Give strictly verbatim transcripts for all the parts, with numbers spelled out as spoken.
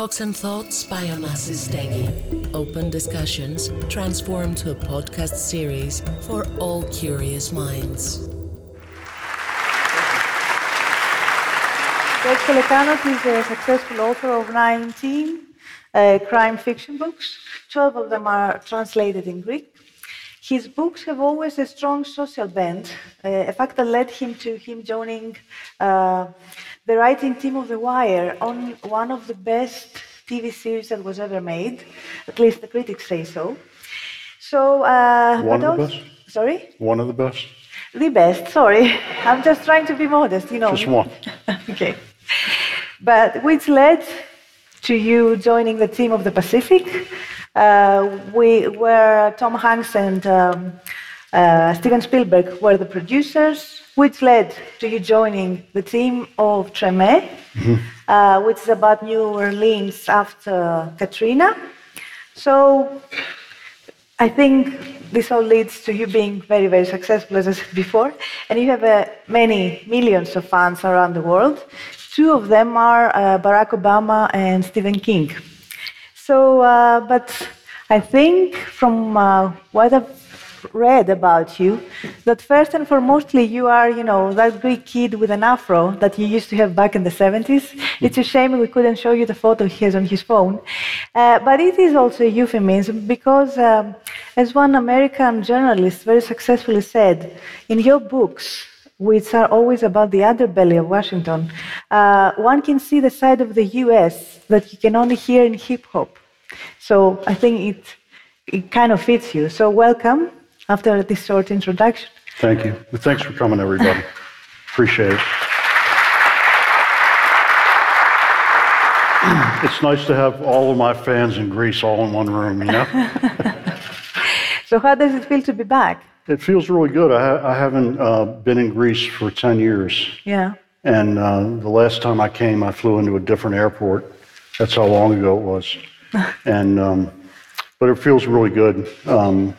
Talks and Thoughts by Onassis Stegi. Open discussions transformed to a podcast series for all curious minds. George Lekanos is a successful author of nineteen uh, crime fiction books. twelve of them are translated in Greek. His books have always a strong social bent, uh, a fact that led him to him joining uh, the writing team of The Wire on one of the best T V series that was ever made. At least the critics say so. So, uh, one of the best? Sorry? One of the best? The best, sorry. I'm just trying to be modest, you know. Just one. Okay. But which led to you joining the team of The Pacific, uh, we, where Tom Hanks and um, uh, Steven Spielberg were the producers, which led to you joining the team of Treme, mm-hmm. uh, which is about New Orleans after Katrina. So I think this all leads to you being very, very successful, as I said before, and you have uh, many millions of fans around the world. Two of them are uh, Barack Obama and Stephen King. So, uh, but I think from uh, what I've read about you, that first and foremostly you are, you know, that Greek kid with an afro that you used to have back in the seventies. It's a shame we couldn't show you the photo he has on his phone. Uh, but it is also a euphemism because, um, as one American journalist very successfully said, in your books, which are always about the underbelly of Washington, uh, one can see the side of the U S that you can only hear in hip-hop. So I think it it kind of fits you. So welcome, after this short introduction. Thank you. Well, thanks for coming, everybody. Appreciate it. It's nice to have all of my fans in Greece all in one room, you know? So how does it feel to be back? It feels really good. I, ha- I haven't uh, been in Greece for ten years. Yeah. And uh, the last time I came, I flew into a different airport. That's how long ago it was. and um, But it feels really good. Um,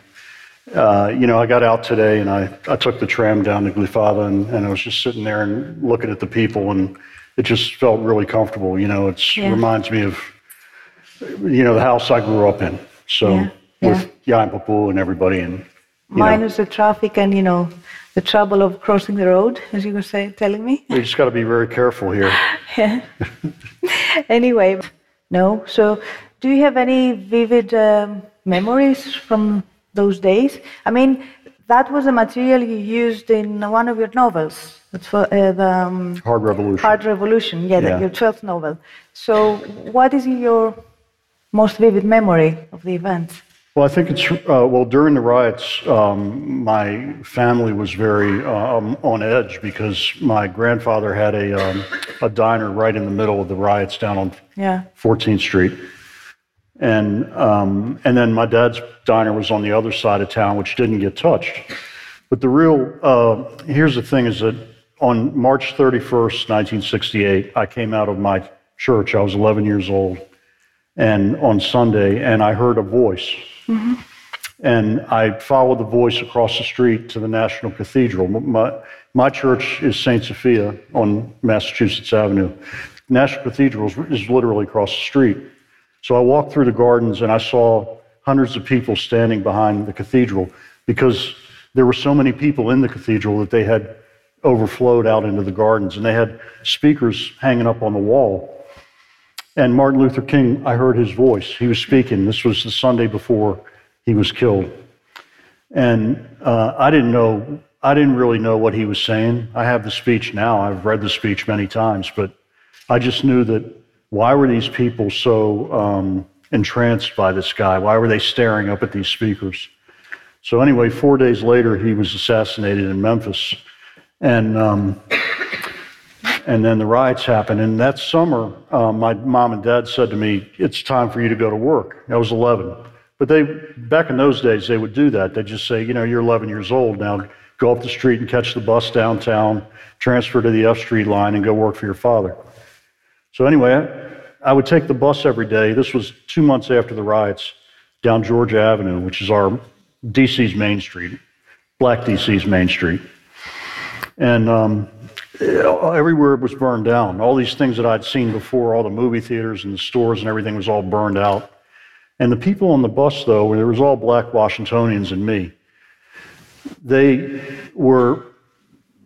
uh, you know, I got out today, and I, I took the tram down to Glyfada, and, and I was just sitting there and looking at the people, and it just felt really comfortable. You know, it yeah. reminds me of, you know, the house I grew up in. So yeah. Yeah. with Yai Papu and everybody. and. You Minus know, the traffic and, you know, the trouble of crossing the road, as you were say, telling me. We just got to be very careful here. yeah. Anyway, no. So do you have any vivid um, memories from those days? I mean, that was the material you used in one of your novels. For, uh, the, um, Hard Revolution. Hard Revolution, yeah, yeah. The, your twelfth novel. So what is your most vivid memory of the event? Well, I think it's, uh, well, during the riots, um, my family was very um, on edge because my grandfather had a um, a diner right in the middle of the riots down on yeah. fourteenth Street. And um, and then my dad's diner was on the other side of town, which didn't get touched. But the real, uh, here's the thing is that on March thirty-first, nineteen sixty-eight, I came out of my church. I was eleven years old. And on Sunday, and I heard a voice. Mm-hmm. And I followed the voice across the street to the National Cathedral. My, my church is Saint Sophia on Massachusetts Avenue. The National Cathedral is, is literally across the street. So I walked through the gardens, and I saw hundreds of people standing behind the cathedral because there were so many people in the cathedral that they had overflowed out into the gardens, and they had speakers hanging up on the wall. And Martin Luther King, I heard his voice. He was speaking. This was the Sunday before he was killed. And uh, I didn't know, I didn't really know what he was saying. I have the speech now. I've read the speech many times, but I just knew that why were these people so um, entranced by this guy? Why were they staring up at these speakers? So anyway, four days later, he was assassinated in Memphis. And... Um, And then the riots happened. And that summer, uh, my mom and dad said to me, it's time for you to go to work. I was eleven. But they, back in those days, they would do that. They'd just say, you know, you're eleven years old now. Go up the street and catch the bus downtown, transfer to the F Street line, and go work for your father. So anyway, I would take the bus every day. This was two months after the riots, down Georgia Avenue, which is our D C's main street, Black D C's main street. And... Um, everywhere was burned down. All these things that I'd seen before, all the movie theaters and the stores and everything was all burned out. And the people on the bus, though, and there was all black Washingtonians and me, they were,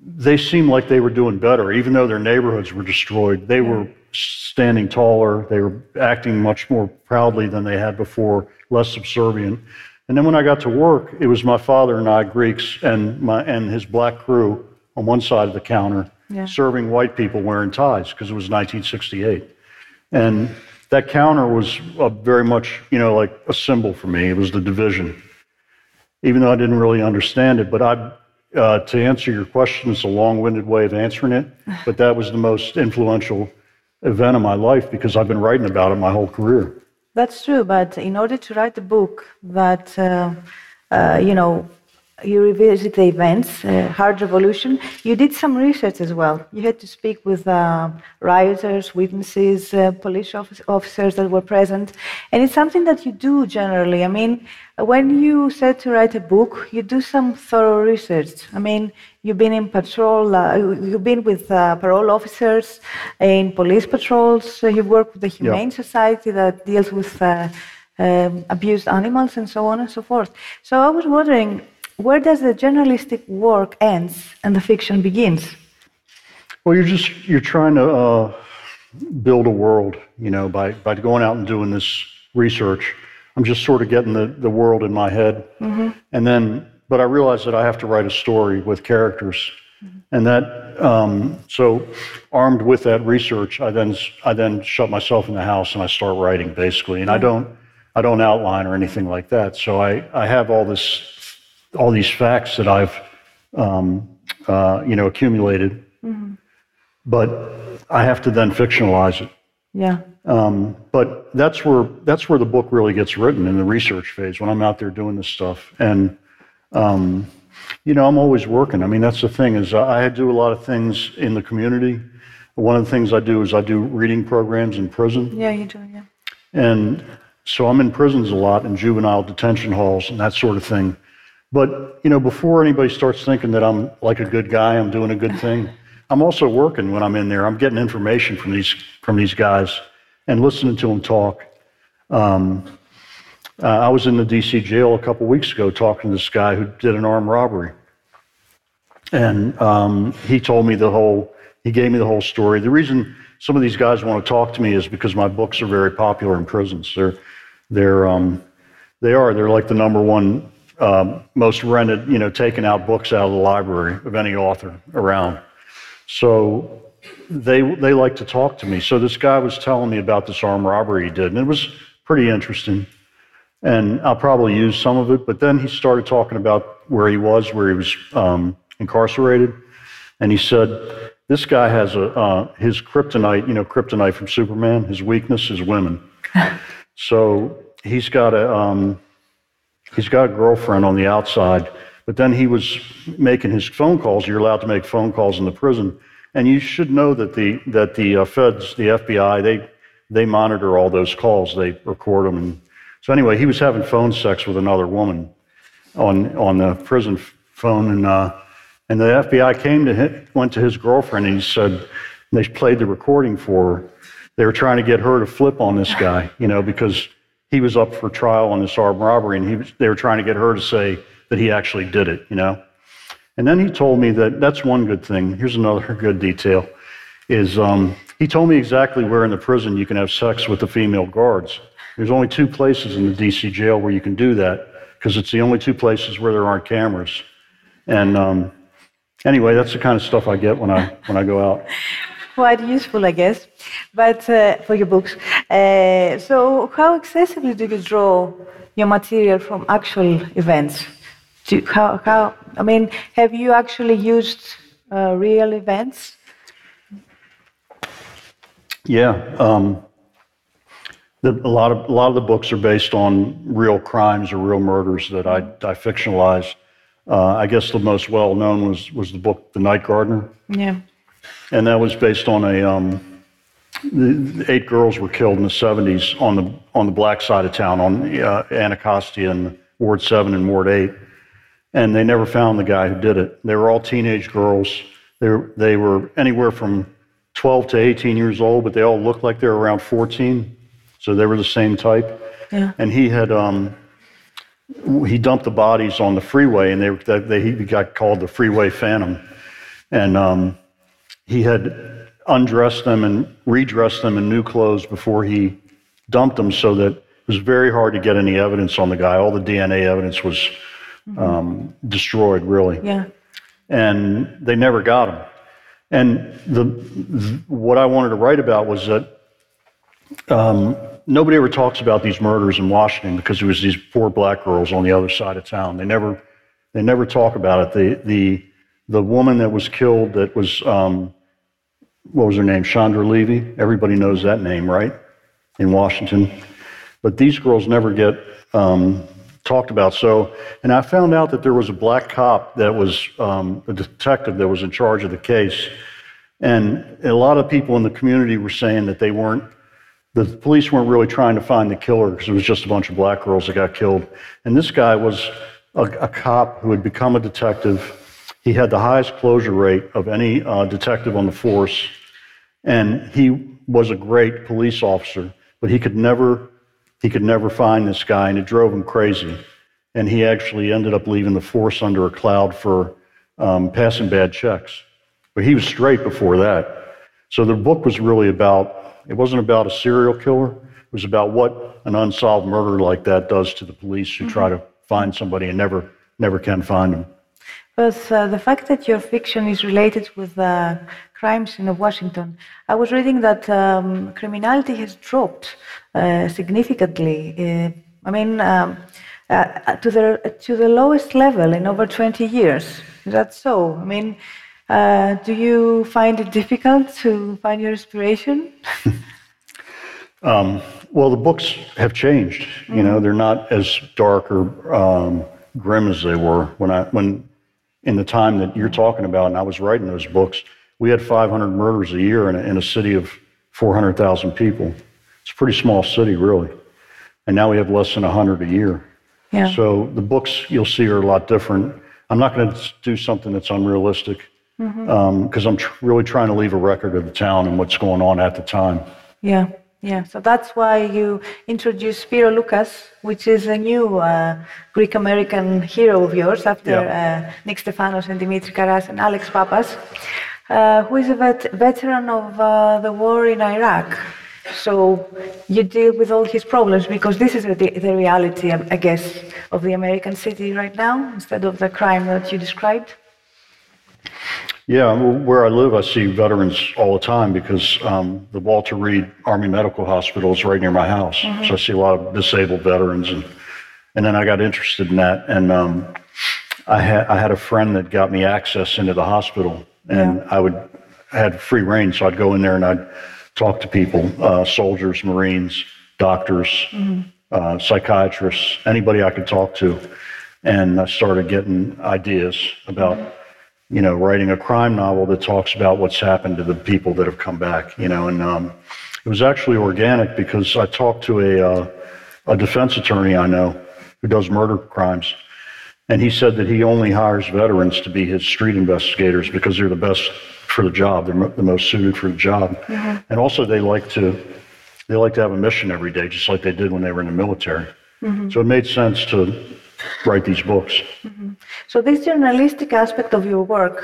they seemed like they were doing better. Even though their neighborhoods were destroyed, they were standing taller, they were acting much more proudly than they had before, less subservient. And then when I got to work, it was my father and I, Greeks, and my and his black crew on one side of the counter, yeah. serving white people wearing ties, because it was nineteen sixty-eight. And that counter was a very much, you know, like a symbol for me. It was the division, even though I didn't really understand it. But I, uh, to answer your question, it's a long-winded way of answering it, but that was the most influential event of my life, because I've been writing about it my whole career. That's true, but in order to write a book that, uh, uh, you know, you revisit the events, uh, Hard Revolution, you did some research as well. You had to speak with uh, rioters, witnesses, uh, police officers that were present. And it's something that you do generally. I mean, when you set to write a book, you do some thorough research. I mean, you've been in patrol, uh, you've been with uh, parole officers, in police patrols, you've worked with the Humane yeah. Society that deals with uh, um, abused animals and so on and so forth. So I was wondering, where does the journalistic work ends and the fiction begins? Well, you're just you're trying to uh, build a world, you know, by, by going out and doing this research. I'm just sort of getting the, the world in my head, mm-hmm. and then but I realize that I have to write a story with characters, mm-hmm. and that um, so armed with that research, I then I then shut myself in the house and I start writing basically, and mm-hmm. I don't I don't outline or anything like that. So I, I have all this. all these facts that I've, um, uh, you know, accumulated, mm-hmm. but I have to then fictionalize it. Yeah. Um, but that's where that's where the book really gets written, in the research phase, when I'm out there doing this stuff. And, um, you know, I'm always working. I mean, that's the thing, is I do a lot of things in the community. One of the things I do is I do reading programs in prison. Yeah, you do, yeah. And so I'm in prisons a lot, in juvenile detention halls and that sort of thing. But, you know, before anybody starts thinking that I'm like a good guy, I'm doing a good thing, I'm also working when I'm in there. I'm getting information from these from these guys and listening to them talk. Um, uh, I was in the D C jail a couple weeks ago talking to this guy who did an armed robbery. And um, he told me the whole, he gave me the whole story. The reason some of these guys want to talk to me is because my books are very popular in prisons. They're, they're, um, they are, they're like the number one Um, most rented, you know, taken out books out of the library of any author around. So they they like to talk to me. So this guy was telling me about this armed robbery he did, and it was pretty interesting. And I'll probably use some of it, but then he started talking about where he was, where he was um, incarcerated. And he said, this guy has a uh, his kryptonite, you know, kryptonite from Superman, his weakness is women. So he's got a... Um, He's got a girlfriend on the outside, but then he was making his phone calls. You're allowed to make phone calls in the prison, and you should know that the that the uh, feds, the F B I, they they monitor all those calls. They record them. And so anyway, he was having phone sex with another woman on on the prison phone, and uh, and the F B I came to him, went to his girlfriend, and he said, and they played the recording for her. They were trying to get her to flip on this guy, you know, because he was up for trial on this armed robbery, and he was, they were trying to get her to say that he actually did it, you know? And then he told me that, that's one good thing. Here's another good detail, is um, he told me exactly where in the prison you can have sex with the female guards. There's only two places in the D C jail where you can do that, because it's the only two places where there aren't cameras. And um, anyway, that's the kind of stuff I get when I when I go out. Quite useful, I guess, but uh, for your books. Uh, so how excessively do you draw your material from actual events? Do you, how, how, I mean, have you actually used uh, real events? Yeah. Um, the, a lot of a lot of the books are based on real crimes or real murders that I, I fictionalized. Uh, I guess the most well-known was, was the book The Night Gardener. Yeah. And that was based on a, um, the eight girls were killed in the seventies on the on the black side of town, on uh, Anacostia and Ward seven and Ward eight. And they never found the guy who did it. They were all teenage girls. They were, they were anywhere from twelve to eighteen years old, but they all looked like they were around fourteen. So they were the same type. Yeah. And he had um, he dumped the bodies on the freeway, and they, they he got called the Freeway Phantom. And um, he had undressed them and redressed them in new clothes before he dumped them, so that it was very hard to get any evidence on the guy. All the D N A evidence was mm-hmm. um, destroyed, really. Yeah. And they never got him. And the, the what I wanted to write about was that um, nobody ever talks about these murders in Washington because it was these poor black girls on the other side of town. They never they never talk about it. The the the woman that was killed, that was um, what was her name? Chandra Levy. Everybody knows that name, right? In Washington, but these girls never get um, talked about. So, and I found out that there was a black cop that was um, a detective that was in charge of the case, and a lot of people in the community were saying that they weren't, the police weren't really trying to find the killer because it was just a bunch of black girls that got killed. And this guy was a, a cop who had become a detective. He had the highest closure rate of any uh, detective on the force, and he was a great police officer. But he could never, he could never find this guy, and it drove him crazy. And he actually ended up leaving the force under a cloud for um, passing bad checks. But he was straight before that. So the book was really about, it wasn't about a serial killer. It was about what an unsolved murder like that does to the police who mm-hmm. try to find somebody and never, never can find them. But uh, the fact that your fiction is related with uh, crimes in Washington, I was reading that um, criminality has dropped uh, significantly. Uh, I mean, um, uh, to the to the lowest level in over twenty years. Is that so? I mean, uh, do you find it difficult to find your inspiration? um, well, the books have changed. Mm-hmm. You know, they're not as dark or um, grim as they were when I when. in the time that you're talking about, and I was writing those books, we had five hundred murders a year in a, in a city of four hundred thousand people. It's a pretty small city, really. And now we have less than one hundred a year. Yeah. So the books you'll see are a lot different. I'm not going to do something that's unrealistic because mm-hmm. um, I'm tr- really trying to leave a record of the town and what's going on at the time. Yeah, yeah. So that's why you introduced Spiro Lucas, which is a new uh, Greek-American hero of yours after yeah. uh, Nick Stefanos and Dimitri Karas and Alex Papas, uh, who is a vet- veteran of uh, the war in Iraq. So you deal with all his problems because this is re- the reality, I guess, of the American city right now instead of the crime that you described. Yeah, where I live, I see veterans all the time because um, the Walter Reed Army Medical Hospital is right near my house. Mm-hmm. So I see a lot of disabled veterans. And, and then I got interested in that. And um, I, ha- I had a friend that got me access into the hospital. And yeah. I would I had free reign, so I'd go in there and I'd talk to people, uh, soldiers, Marines, doctors, mm-hmm. uh, psychiatrists, anybody I could talk to. And I started getting ideas about... Mm-hmm. you know, writing a crime novel that talks about what's happened to the people that have come back, you know, and um, it was actually organic because I talked to a uh, a defense attorney I know who does murder crimes, and he said that he only hires veterans to be his street investigators because they're the best for the job, they're mo- the most suited for the job, mm-hmm. and also they like to they like to have a mission every day, just like they did when they were in the military. Mm-hmm. So it made sense to write these books. Mm-hmm. So this journalistic aspect of your work,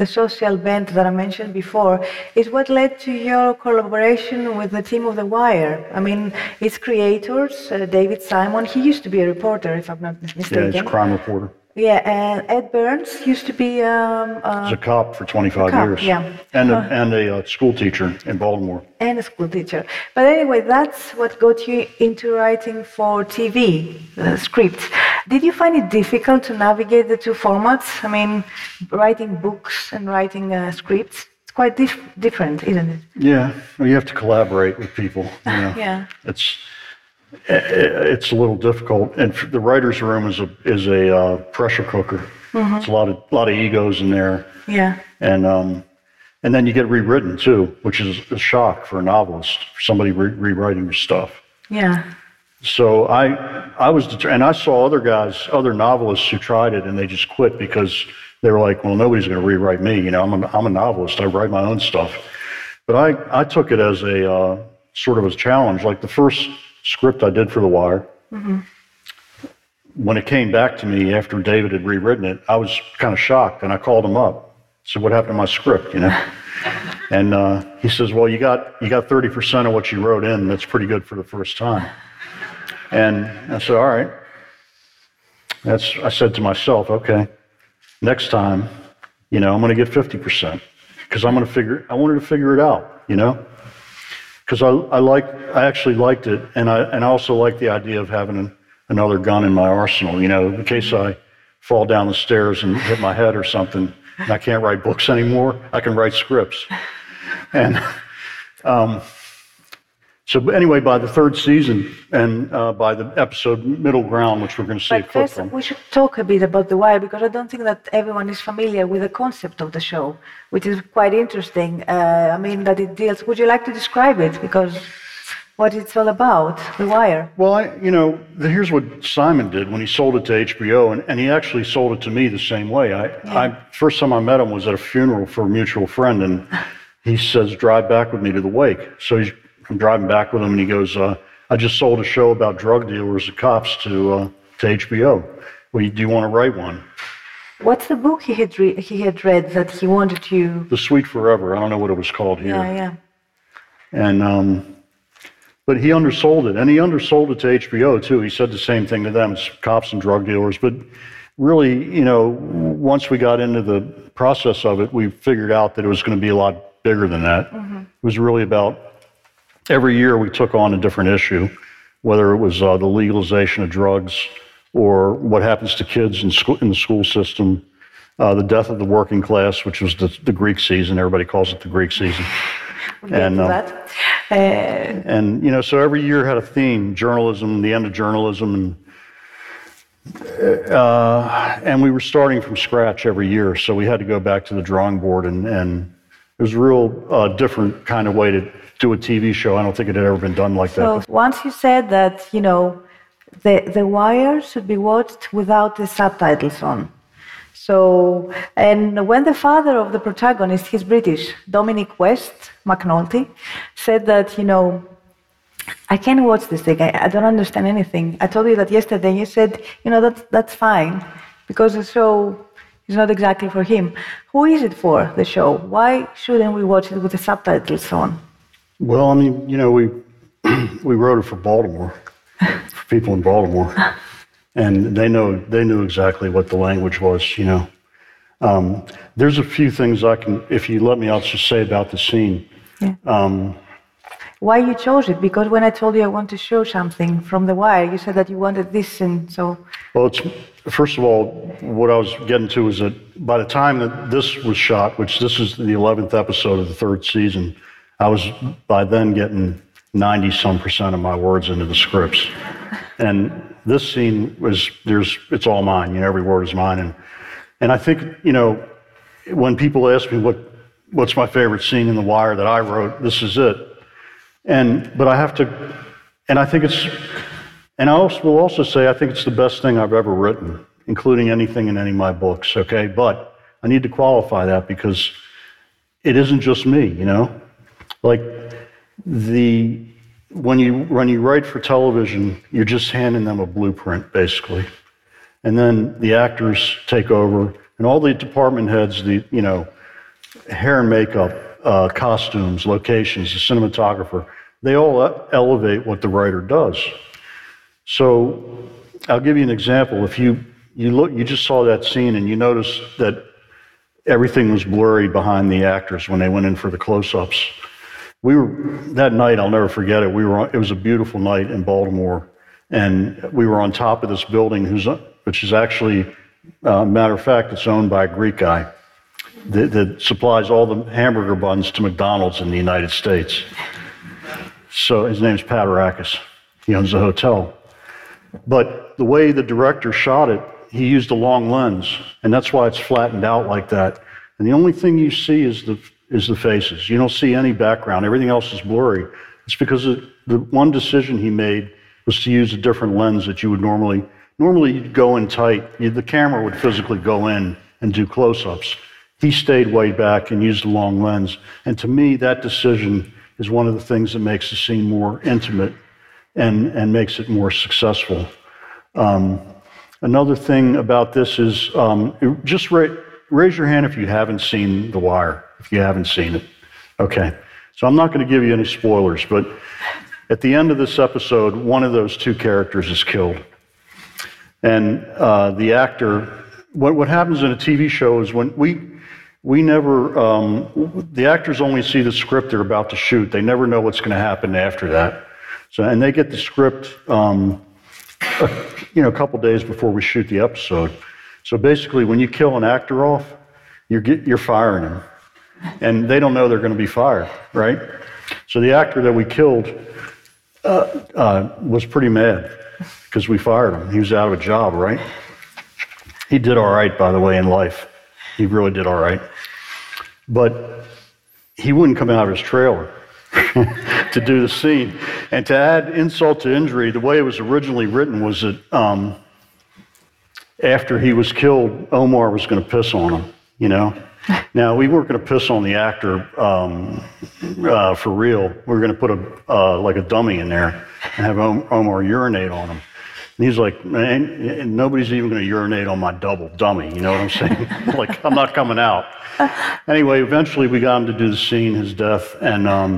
the social bent that I mentioned before, is what led to your collaboration with the team of The Wire. I mean, its creators, uh, David Simon, he used to be a reporter, if I'm not mistaken. Yeah, he's a crime reporter. Yeah, and Ed Burns used to be... Um, uh, he was a cop for twenty-five years. Yeah. And a, and a uh, school teacher in Baltimore. And a school teacher. But anyway, that's what got you into writing for T V uh, scripts. Did you find it difficult to navigate the two formats? I mean, writing books and writing uh, scripts, it's quite dif- different, isn't it? Yeah, well, you have to collaborate with people. You know? yeah. It's... It's a little difficult, and the writers' room is a is a uh, pressure cooker. Mm-hmm. It's a lot of a lot of egos in there. Yeah, and um, and then you get rewritten too, which is a shock for a novelist, somebody re- rewriting your stuff. Yeah. So I I was deter- and I saw other guys, other novelists who tried it, and they just quit because they were like, well, nobody's going to rewrite me. You know, I'm a, I'm a novelist. I write my own stuff. But I, I took it as a uh, sort of a challenge. Like the first script I did for The Wire, mm-hmm. when it came back to me after David had rewritten it, I was kind of shocked, and I called him up. So what happened to my script, you know? And uh, he says, well, you got you got thirty percent of what you wrote in. That's pretty good for the first time. And I said, all right. That's, I said to myself, okay, next time, you know, I'm going to get fifty percent because I'm going to figure, I wanted to figure it out, you know? Because I, I like, I actually liked it, and I and I also liked the idea of having an, another gun in my arsenal, you know, in case I fall down the stairs and hit my head or something, and I can't write books anymore, I can write scripts. And um, so anyway, by the third season, and uh, by the episode Middle Ground, which we're going to see but a clip from. We should talk a bit about The Wire, because I don't think that everyone is familiar with the concept of the show, which is quite interesting. Uh, I mean, that it deals... Would you like to describe it? Because... what it's all about, The Wire. Well, I, you know, the, here's what Simon did when he sold it to H B O, and, and he actually sold it to me the same way. I, yeah. I first time I met him was at a funeral for a mutual friend, and he says, drive back with me to the wake. So he's, I'm driving back with him, and he goes, uh, I just sold a show about drug dealers and cops to, uh, to H B O. Well, you, do you want to write one? What's the book he had, re- he had read that he wanted you... The Sweet Forever. I don't know what it was called here. Yeah, yeah. And... Um, But he undersold it, and he undersold it to H B O, too. He said the same thing to them, it's cops and drug dealers. But really, you know, once we got into the process of it, we figured out that it was going to be a lot bigger than that. Mm-hmm. It was really about every year we took on a different issue, whether it was uh, the legalization of drugs or what happens to kids in, school, in the school system, uh, the death of the working class, which was the, the Greek season. Everybody calls it the Greek season. We'll and, uh, that. Uh, and, you know, so every year had a theme, journalism, the end of journalism. And, uh, and we were starting from scratch every year, so we had to go back to the drawing board. And, and it was a real uh, different kind of way to do a T V show. I don't think it had ever been done like so that. So once you said that, you know, the, the Wire should be watched without the subtitles on. So, and when the father of the protagonist, he's British, Dominic West McNulty, said that, you know, I can't watch this thing, I, I don't understand anything. I told you that yesterday, and you said, you know, that, that's fine, because the show is not exactly for him. Who is it for, the show? Why shouldn't we watch it with the subtitles on? Well, I mean, you know, we, we wrote it for Baltimore, for people in Baltimore. And they know they knew exactly what the language was, you know. Um, there's a few things I can, if you let me, I'll just say about the scene. Yeah. Um, Why you chose it? Because when I told you I want to show something from The Wire, you said that you wanted this, and so. Well, it's, first of all, what I was getting to is that by the time that this was shot, which this is the eleventh episode of the third season, I was by then getting ninety some percent of my words into the scripts, and. This scene was there's it's all mine, you know, every word is mine. And and I think, you know, when people ask me what what's my favorite scene in The Wire that I wrote, this is it. And but I have to and I think it's and I also will also say I think it's the best thing I've ever written, including anything in any of my books, okay? But I need to qualify that because it isn't just me, you know? Like the When you when you write for television, you're just handing them a blueprint, basically, and then the actors take over, and all the department heads, the you know, hair and makeup, uh, costumes, locations, the cinematographer, they all elevate what the writer does. So, I'll give you an example. If you you look, you just saw that scene, and you notice that everything was blurry behind the actors when they went in for the close-ups. We were, that night, I'll never forget it, we were, it was a beautiful night in Baltimore, and we were on top of this building, who's, which is actually, uh, matter of fact, it's owned by a Greek guy that, that supplies all the hamburger buns to McDonald's in the United States. So his name's Patarakis. He owns the hotel. But the way the director shot it, he used a long lens, and that's why it's flattened out like that. And the only thing you see is the is the faces. You don't see any background. Everything else is blurry. It's because it, the one decision he made was to use a different lens that you would normally, normally you'd go in tight. You, the camera would physically go in and do close-ups. He stayed way back and used a long lens. And to me, that decision is one of the things that makes the scene more intimate and, and makes it more successful. Um, another thing about this is, um, just ra raise your hand if you haven't seen The Wire, if you haven't seen it. Okay, so I'm not going to give you any spoilers, but at the end of this episode, one of those two characters is killed. And uh, the actor, what, what happens in a T V show is when we, We never, um, the actors only see the script they're about to shoot. They never know what's going to happen after that. So, and they get the script, um, a, you know, a couple days before we shoot the episode. So basically, when you kill an actor off, you're, get, you're firing him. And they don't know they're going to be fired, right? So the actor that we killed uh, uh, was pretty mad because we fired him. He was out of a job, right? He did all right, by the way, in life. He really did all right. But he wouldn't come out of his trailer to do the scene. And to add insult to injury, the way it was originally written was that um, after he was killed, Omar was going to piss on him, you know? Now, we weren't going to piss on the actor um, uh, for real. We were going to put a uh, like a dummy in there and have Omar urinate on him. And he's like, man, nobody's even going to urinate on my double dummy. You know what I'm saying? Like, I'm not coming out. Anyway, eventually we got him to do the scene, his death. And um,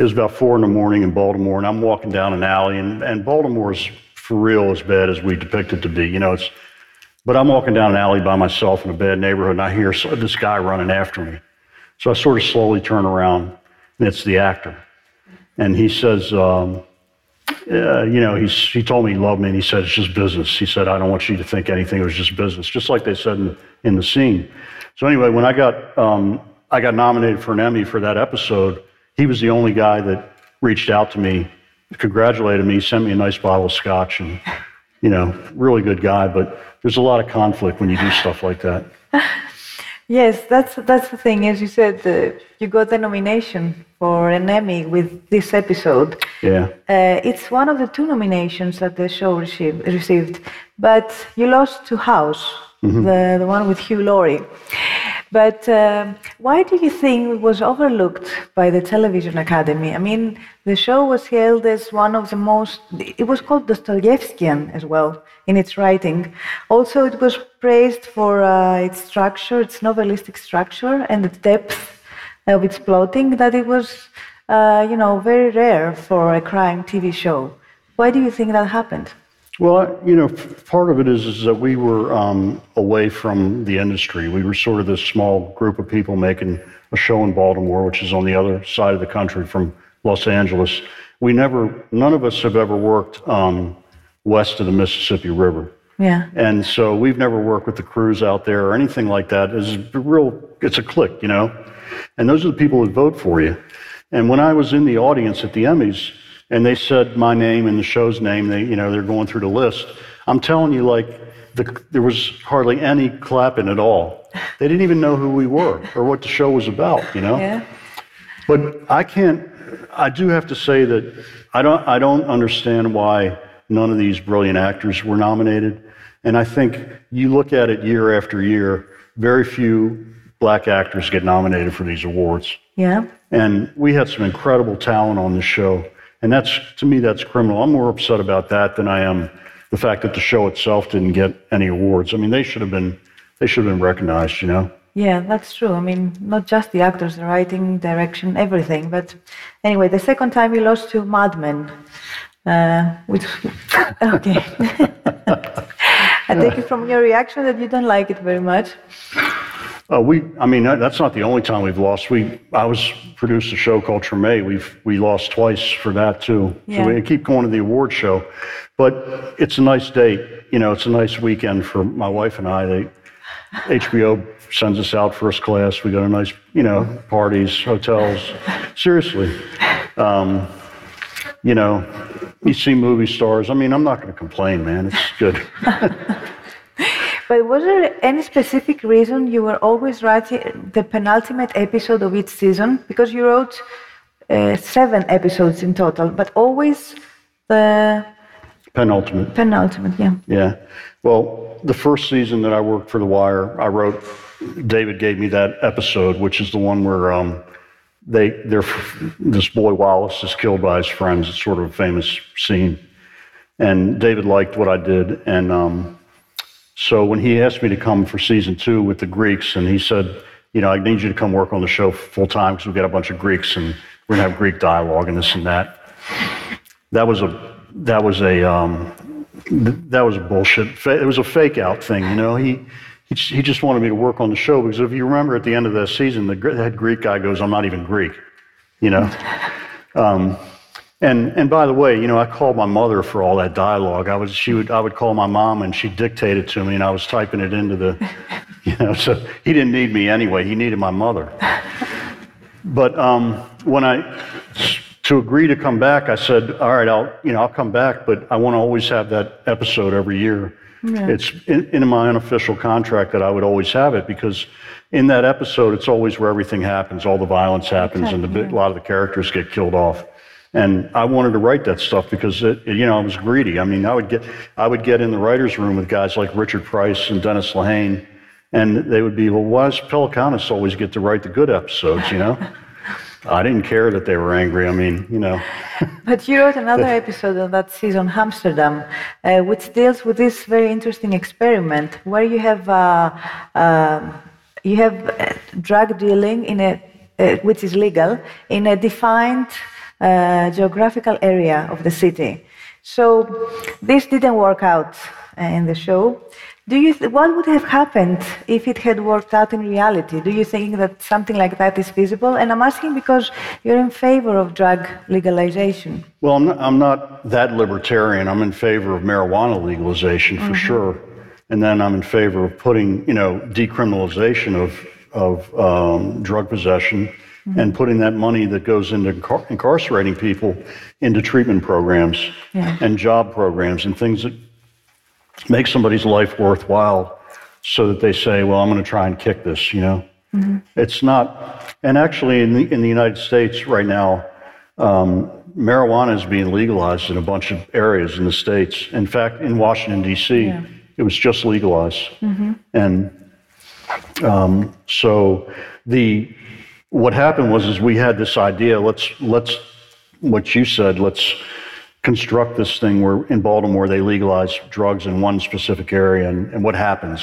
it was about four in the morning in Baltimore. And I'm walking down an alley. And, and Baltimore's for real as bad as we depict it to be. You know, it's, but I'm walking down an alley by myself in a bad neighborhood. And I hear this guy running after me. So I sort of slowly turn around. And it's the actor. And he says, um, Uh, you know, he's, he told me he loved me, and he said, it's just business. He said, I don't want you to think anything. It was just business, just like they said in, in the scene. So anyway, when I got um, I got nominated for an Emmy for that episode, he was the only guy that reached out to me, congratulated me, sent me a nice bottle of scotch, and, you know, really good guy. But there's a lot of conflict when you do stuff like that. Yes, that's, that's the thing. As you said, uh, you got the nomination for an Emmy with this episode. Yeah. Uh, it's one of the two nominations that the show received, received. But you lost to House, mm-hmm. the, the one with Hugh Laurie. But uh, why do you think it was overlooked by the Television Academy? I mean, the show was hailed as one of the most... It was called Dostoevskian as well in its writing. Also, it was praised for uh, its structure, its novelistic structure, and the depth of its plotting, that it was, uh, you know, very rare for a crime T V show. Why do you think that happened? Well, you know, part of it is, is that we were um, away from the industry. We were sort of this small group of people making a show in Baltimore, which is on the other side of the country from Los Angeles. We never, none of us have ever worked um, west of the Mississippi River. Yeah. And so we've never worked with the crews out there or anything like that. It's a real, it's a clique, you know. And those are the people that vote for you. And when I was in the audience at the Emmys, and they said my name and the show's name, they, you know, they're going through the list. I'm telling you, like, the, there was hardly any clapping at all. They didn't even know who we were or what the show was about, you know? Yeah. But I can't, I do have to say that I don't, I don't understand why none of these brilliant actors were nominated. And I think you look at it year after year, very few black actors get nominated for these awards. Yeah. And we had some incredible talent on the show. And that's, to me, that's criminal. I'm more upset about that than I am the fact that the show itself didn't get any awards. I mean, they should have been, they should have been recognized, you know? Yeah, that's true. I mean, not just the actors, the writing, direction, everything. But anyway, the second time you lost to Mad Men, uh, which, okay. I take it from your reaction that you don't like it very much. Uh, we, I mean, that's not the only time we've lost. We, I was produced a show called Treme. We've we lost twice for that too. Yeah. So we keep going to the award show, but it's a nice date. You know, it's a nice weekend for my wife and I. They, H B O sends us out first class. We go to nice, you know, parties, hotels. Seriously, um, you know, you see movie stars. I mean, I'm not going to complain, man. It's good. But was there any specific reason you were always writing the penultimate episode of each season? Because you wrote uh, seven episodes in total, but always the Penultimate. Penultimate, yeah. Yeah. Well, the first season that I worked for The Wire, I wrote, David gave me that episode, which is the one where um, they, they're, this boy Wallace is killed by his friends. It's sort of a famous scene. And David liked what I did. And um, so when he asked me to come for season two with the Greeks, and he said, you know, I need you to come work on the show full time because we've got a bunch of Greeks and we're going to have Greek dialogue and this and that. That was a... That was a um, th- that was a bullshit. Fa- it was a fake out thing, you know. He, he he just wanted me to work on the show because if you remember at the end of that season, the head Greek guy goes, "I'm not even Greek," you know. Um, and and by the way, you know, I called my mother for all that dialogue. I was she would I would call my mom and she dictated to me, and I was typing it into the, you know. So he didn't need me anyway. He needed my mother. But um, when I. To agree to come back, I said, all right, I'll, you know, I'll come back, but I want to always have that episode every year. Yeah. It's in, in my unofficial contract that I would always have it because in that episode, it's always where everything happens, all the violence happens, okay. and the big, a lot of the characters get killed off. And I wanted to write that stuff because, it, you know, I was greedy. I mean, I would get, I would get in the writer's room with guys like Richard Price and Dennis Lehane, and they would be, well, why does Pelicanis always get to write the good episodes, you know? I didn't care that they were angry. I mean, you know. But you wrote another episode of that season, Amsterdam, uh, which deals with this very interesting experiment where you have uh, uh, you have drug dealing in a uh, which is legal in a defined uh, geographical area of the city. So this didn't work out uh, in the show. Do you th- what would have happened if it had worked out in reality? Do you think that something like that is feasible? And I'm asking because you're in favor of drug legalization. Well, I'm not, I'm not that libertarian. I'm in favor of marijuana legalization for mm-hmm. sure, and then I'm in favor of putting, you know, decriminalization of of um, drug possession mm-hmm. and putting that money that goes into incar- incarcerating people into treatment programs yeah. and job programs and things that. Make somebody's life worthwhile so that they say, well, I'm going to try and kick this, you know? Mm-hmm. It's not... And actually, in the, in the United States right now, um, marijuana is being legalized in a bunch of areas in the States. In fact, in Washington, D C, yeah. it was just legalized. Mm-hmm. And um, so the what happened was is we had this idea, let's let's... What you said, let's... construct this thing where in Baltimore they legalize drugs in one specific area and, and what happens.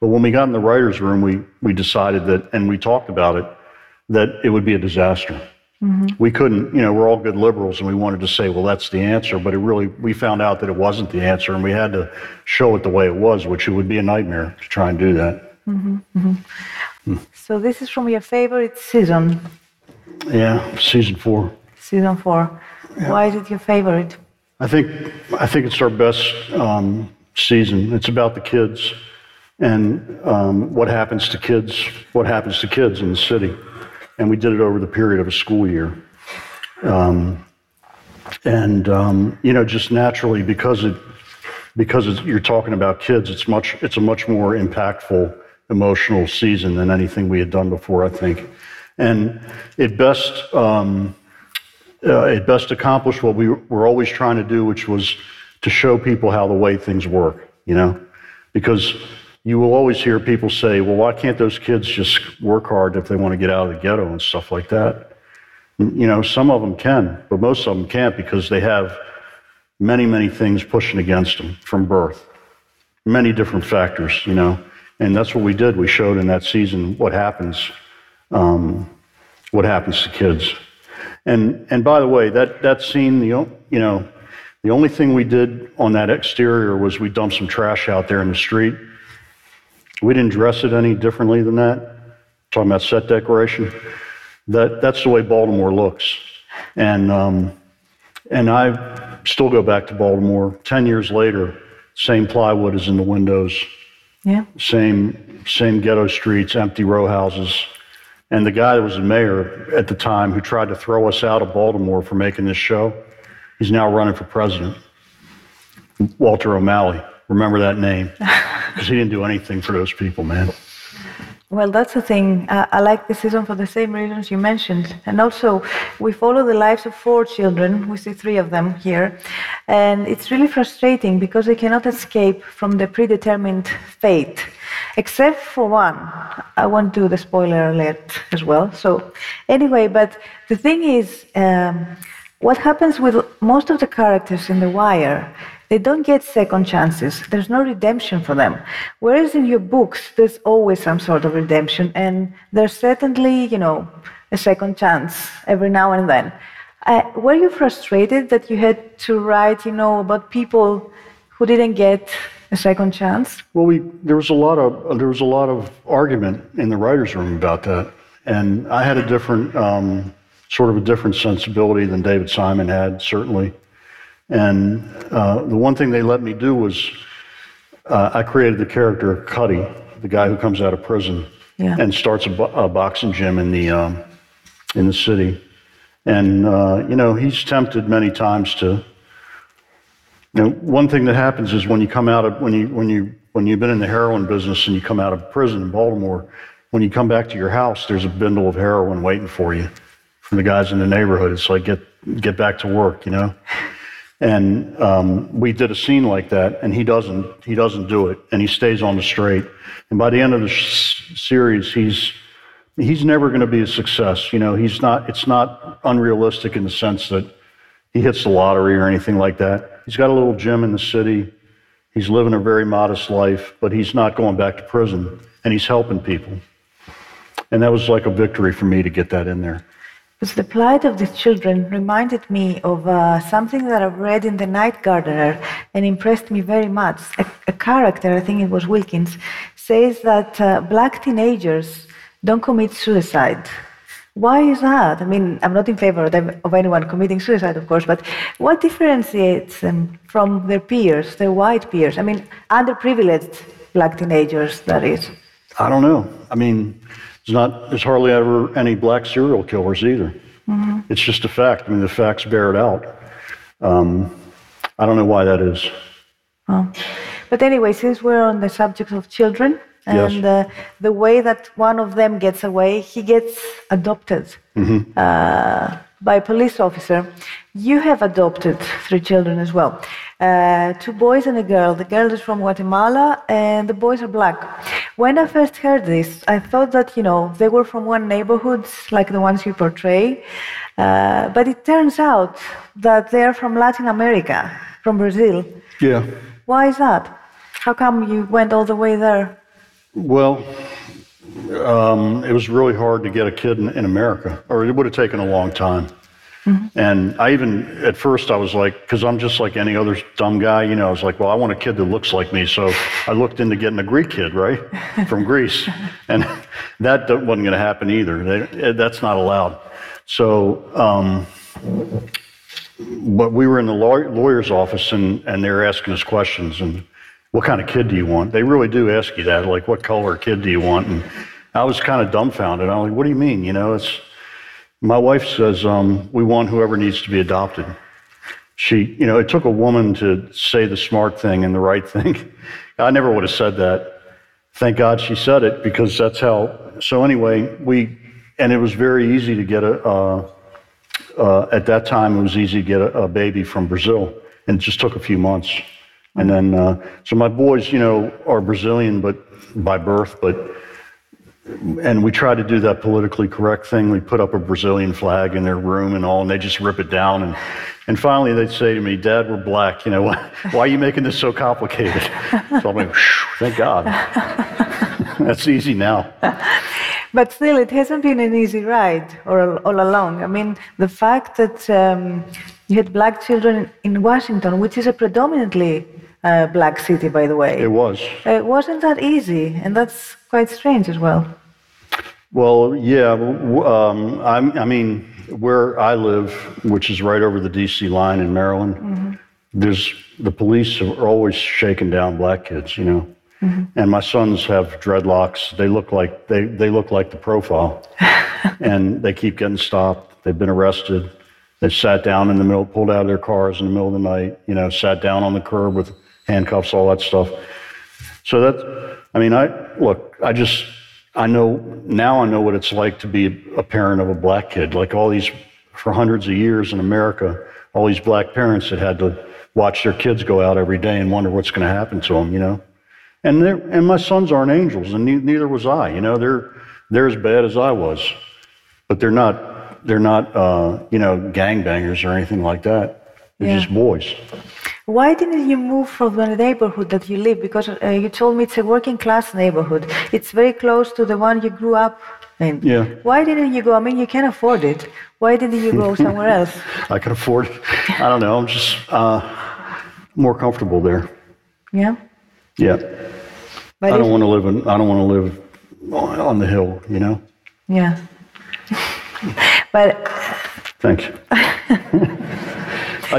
But when we got in the writer's room, we we decided that, and we talked about it, that it would be a disaster. Mm-hmm. We couldn't, you know, we're all good liberals and we wanted to say, well, that's the answer, but it really, we found out that it wasn't the answer and we had to show it the way it was, which it would be a nightmare to try and do that. Mm-hmm. Mm-hmm. Mm. So this is from your favorite season? Yeah, season four. Season four. Yeah. Why is it your favorite? I think I think it's our best um, season. It's about the kids and um, what happens to kids, what happens to kids in the city. And we did it over the period of a school year. Um, and um, you know, just naturally because it because it's, you're talking about kids, it's much it's a much more impactful emotional season than anything we had done before, I think. And it best. Um, Uh, it best accomplished what we were always trying to do, which was to show people how the way things work, you know? Because you will always hear people say, well, why can't those kids just work hard if they want to get out of the ghetto and stuff like that? You know, some of them can, but most of them can't because they have many, many things pushing against them from birth, many different factors, you know? And that's what we did. We showed in that season what happens, um, what happens to kids. And and by the way, that, that scene, the you know, the only thing we did on that exterior was we dumped some trash out there in the street. We didn't dress it any differently than that. Talking about set decoration, that that's the way Baltimore looks. And um, and I still go back to Baltimore ten years later. Same plywood is in the windows. Yeah. Same same ghetto streets, empty row houses. And the guy that was the mayor at the time who tried to throw us out of Baltimore for making this show, he's now running for president. Walter O'Malley. Remember that name. Because he didn't do anything for those people, man. Well, that's the thing. Uh, I like this season for the same reasons you mentioned. And also, we follow the lives of four children. We see three of them here. And it's really frustrating because they cannot escape from the predetermined fate, except for one. I won't do the spoiler alert as well. So anyway, but the thing is, um, what happens with most of the characters in The Wire, they don't get second chances. There's no redemption for them. Whereas in your books, there's always some sort of redemption, and there's certainly, you know, a second chance every now and then. Uh, were you frustrated that you had to write, you know, about people who didn't get a second chance? Well, we, there was a lot of there was a lot of argument in the writers' room about that, and I had a different um, sort of a different sensibility than David Simon had, certainly. And uh, the one thing they let me do was uh, I created the character of Cuddy, the guy who comes out of prison yeah. and starts a, bo- a boxing gym in the um, in the city. And uh, you know, he's tempted many times to. You know, one thing that happens is when you come out of when you when you when you've been in the heroin business and you come out of prison in Baltimore, when you come back to your house, there's a bindle of heroin waiting for you from the guys in the neighborhood. It's like get get back to work, you know. And um, we did a scene like that, and he doesn't. He doesn't do it, and he stays on the straight. And by the end of the sh- series, he's he's never going to be a success. You know, he's not. It's not unrealistic in the sense that he hits the lottery or anything like that. He's got a little gym in the city. He's living a very modest life, but he's not going back to prison, and he's helping people. And that was like a victory for me to get that in there. But the plight of these children reminded me of uh, something that I've read in The Night Gardener and impressed me very much. A, a character, I think it was Wilkins, says that uh, black teenagers don't commit suicide. Why is that? I mean, I'm not in favor of, them, of anyone committing suicide, of course, but what differentiates them from their peers, their white peers? I mean, underprivileged black teenagers, that is. I don't know. I mean... It's not, there's hardly ever any black serial killers either. Mm-hmm. It's just a fact. I mean, the facts bear it out. Um, I don't know why that is. Oh. But anyway, since we're on the subject of children and yes. uh, the way that one of them gets away, he gets adopted mm-hmm. uh, by a police officer. You have adopted three children as well. Uh, two boys and a girl. The girl is from Guatemala and the boys are black. When I first heard this, I thought that, you know, they were from one neighborhood, like the ones you portray. Uh, but it turns out that they are from Latin America, from Brazil. Yeah. Why is that? How come you went all the way there? Well, um, it was really hard to get a kid in, in America, or it would have taken a long time. Mm-hmm. And I even, at first I was like, because I'm just like any other dumb guy, you know, I was like, well, I want a kid that looks like me. So I looked into getting a Greek kid, right, from Greece. And that wasn't going to happen either. They, that's not allowed. So, um, but we were in the law- lawyer's office and, and they were asking us questions. And what kind of kid do you want? They really do ask you that, like, what color kid do you want? And I was kind of dumbfounded. I'm like, what do you mean? You know, it's... My wife says, um, we want whoever needs to be adopted. She, you know, it took a woman to say the smart thing and the right thing. I never would have said that. Thank God she said it, because that's how, so anyway, we, and it was very easy to get a, uh, uh, at that time it was easy to get a, a baby from Brazil, and it just took a few months. And then, uh, so my boys, you know, are Brazilian, but by birth, but and we try to do that politically correct thing. We put up a Brazilian flag in their room and all, and they just rip it down. And, and finally, they'd say to me, Dad, we're black. You know, why, why are you making this so complicated? So I'm like, thank God. That's easy now. But still, it hasn't been an easy ride or all along. I mean, the fact that um, you had black children in Washington, which is a predominantly uh, black city, by the way. It was. It wasn't that easy, and that's quite strange as well. Well, yeah, um, I, I mean, where I live, which is right over the D C line in Maryland, mm-hmm. there's the police are always shaking down black kids, you know. Mm-hmm. And my sons have dreadlocks. They look like they, they look like the profile, and they keep getting stopped. They've been arrested. They sat down in the middle, pulled out of their cars in the middle of the night, you know, sat down on the curb with handcuffs, all that stuff. So that's, I mean, I look, I just. I know now I know what it's like to be a parent of a black kid. Like all these, for hundreds of years in America, all these black parents that had to watch their kids go out every day and wonder what's going to happen to them, you know. And and my sons aren't angels, and neither was I. You know, they're they're as bad as I was, but they're not they're not uh, you know, gangbangers or anything like that. They're yeah. just boys. Why didn't you move from the neighborhood that you live? Because uh, you told me it's a working-class neighborhood. It's very close to the one you grew up in. Yeah. Why didn't you go? I mean, you can afford it. Why didn't you go somewhere else? I can afford it. I don't know. I'm just uh, more comfortable there. Yeah. Yeah. But I don't want to live. In, I don't want to live on the hill. You know. Yeah. But. Thanks.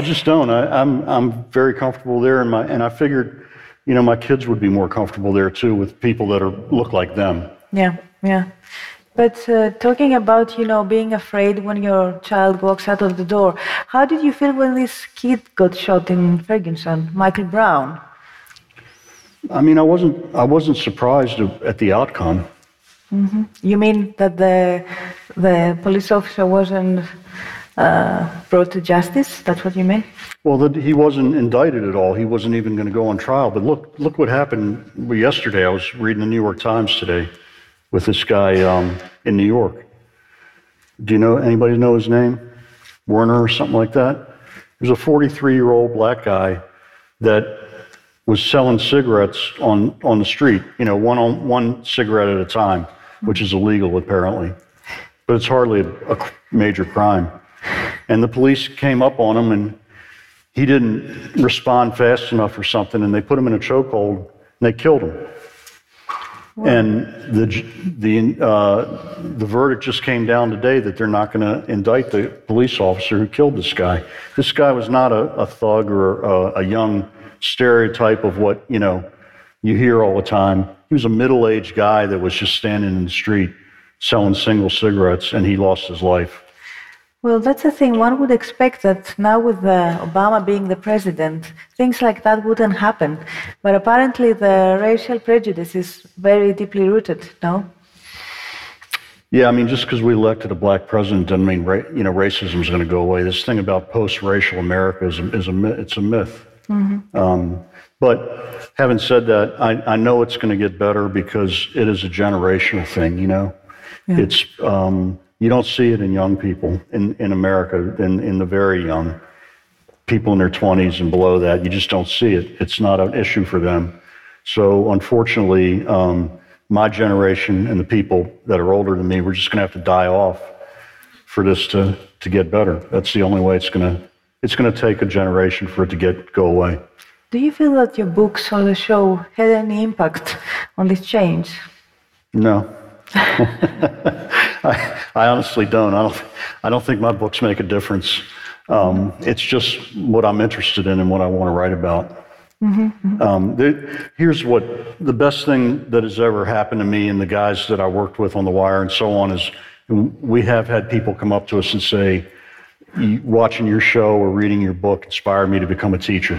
I just don't. I, I'm I'm very comfortable there, and my and I figured, you know, my kids would be more comfortable there too with people that are look like them. Yeah, yeah. But uh, talking about, you know, being afraid when your child walks out of the door, how did you feel when this kid got shot in Ferguson, Michael Brown? I mean, I wasn't I wasn't surprised at the outcome. Mm-hmm. You mean that the the police officer wasn't. Uh, brought to justice? That's what you mean? Well, the, he wasn't indicted at all. He wasn't even going to go on trial. But look, look what happened yesterday. I was reading the New York Times today with this guy um, in New York. Do you know, anybody know his name? Werner or something like that? He was a forty-three-year-old black guy that was selling cigarettes on, on the street, you know, one on one cigarette at a time, which is illegal apparently. But it's hardly a, a major crime. And the police came up on him, and he didn't respond fast enough or something, and they put him in a chokehold, and they killed him. Wow. And the the uh, the verdict just came down today that they're not going to indict the police officer who killed this guy. This guy was not a, a thug or a, a young stereotype of what, you know, you hear all the time. He was a middle-aged guy that was just standing in the street selling single cigarettes, and he lost his life. Well, that's the thing. One would expect that now with uh, Obama being the president, things like that wouldn't happen. But apparently the racial prejudice is very deeply rooted, no? Yeah, I mean, just because we elected a black president doesn't mean, ra- you know, racism is going to go away. This thing about post-racial America is a, is a, it's a myth. Mm-hmm. Um, but having said that, I, I know it's going to get better because it is a generational thing, you know? Yeah. It's... Um, You don't see it in young people in, in America, in, in the very young. People in their twenties and below that, you just don't see it. It's not an issue for them. So unfortunately, um, my generation and the people that are older than me, we're just going to have to die off for this to, to get better. That's the only way it's going to it's going to take a generation for it to get go away. Do you feel that your books or the show had any impact on this change? No. I, I honestly don't. I don't. I don't think my books make a difference. Um, it's just what I'm interested in and what I want to write about. Mm-hmm. Um, there, here's what the best thing that has ever happened to me and the guys that I worked with on The Wire and so on is we have had people come up to us and say, watching your show or reading your book inspired me to become a teacher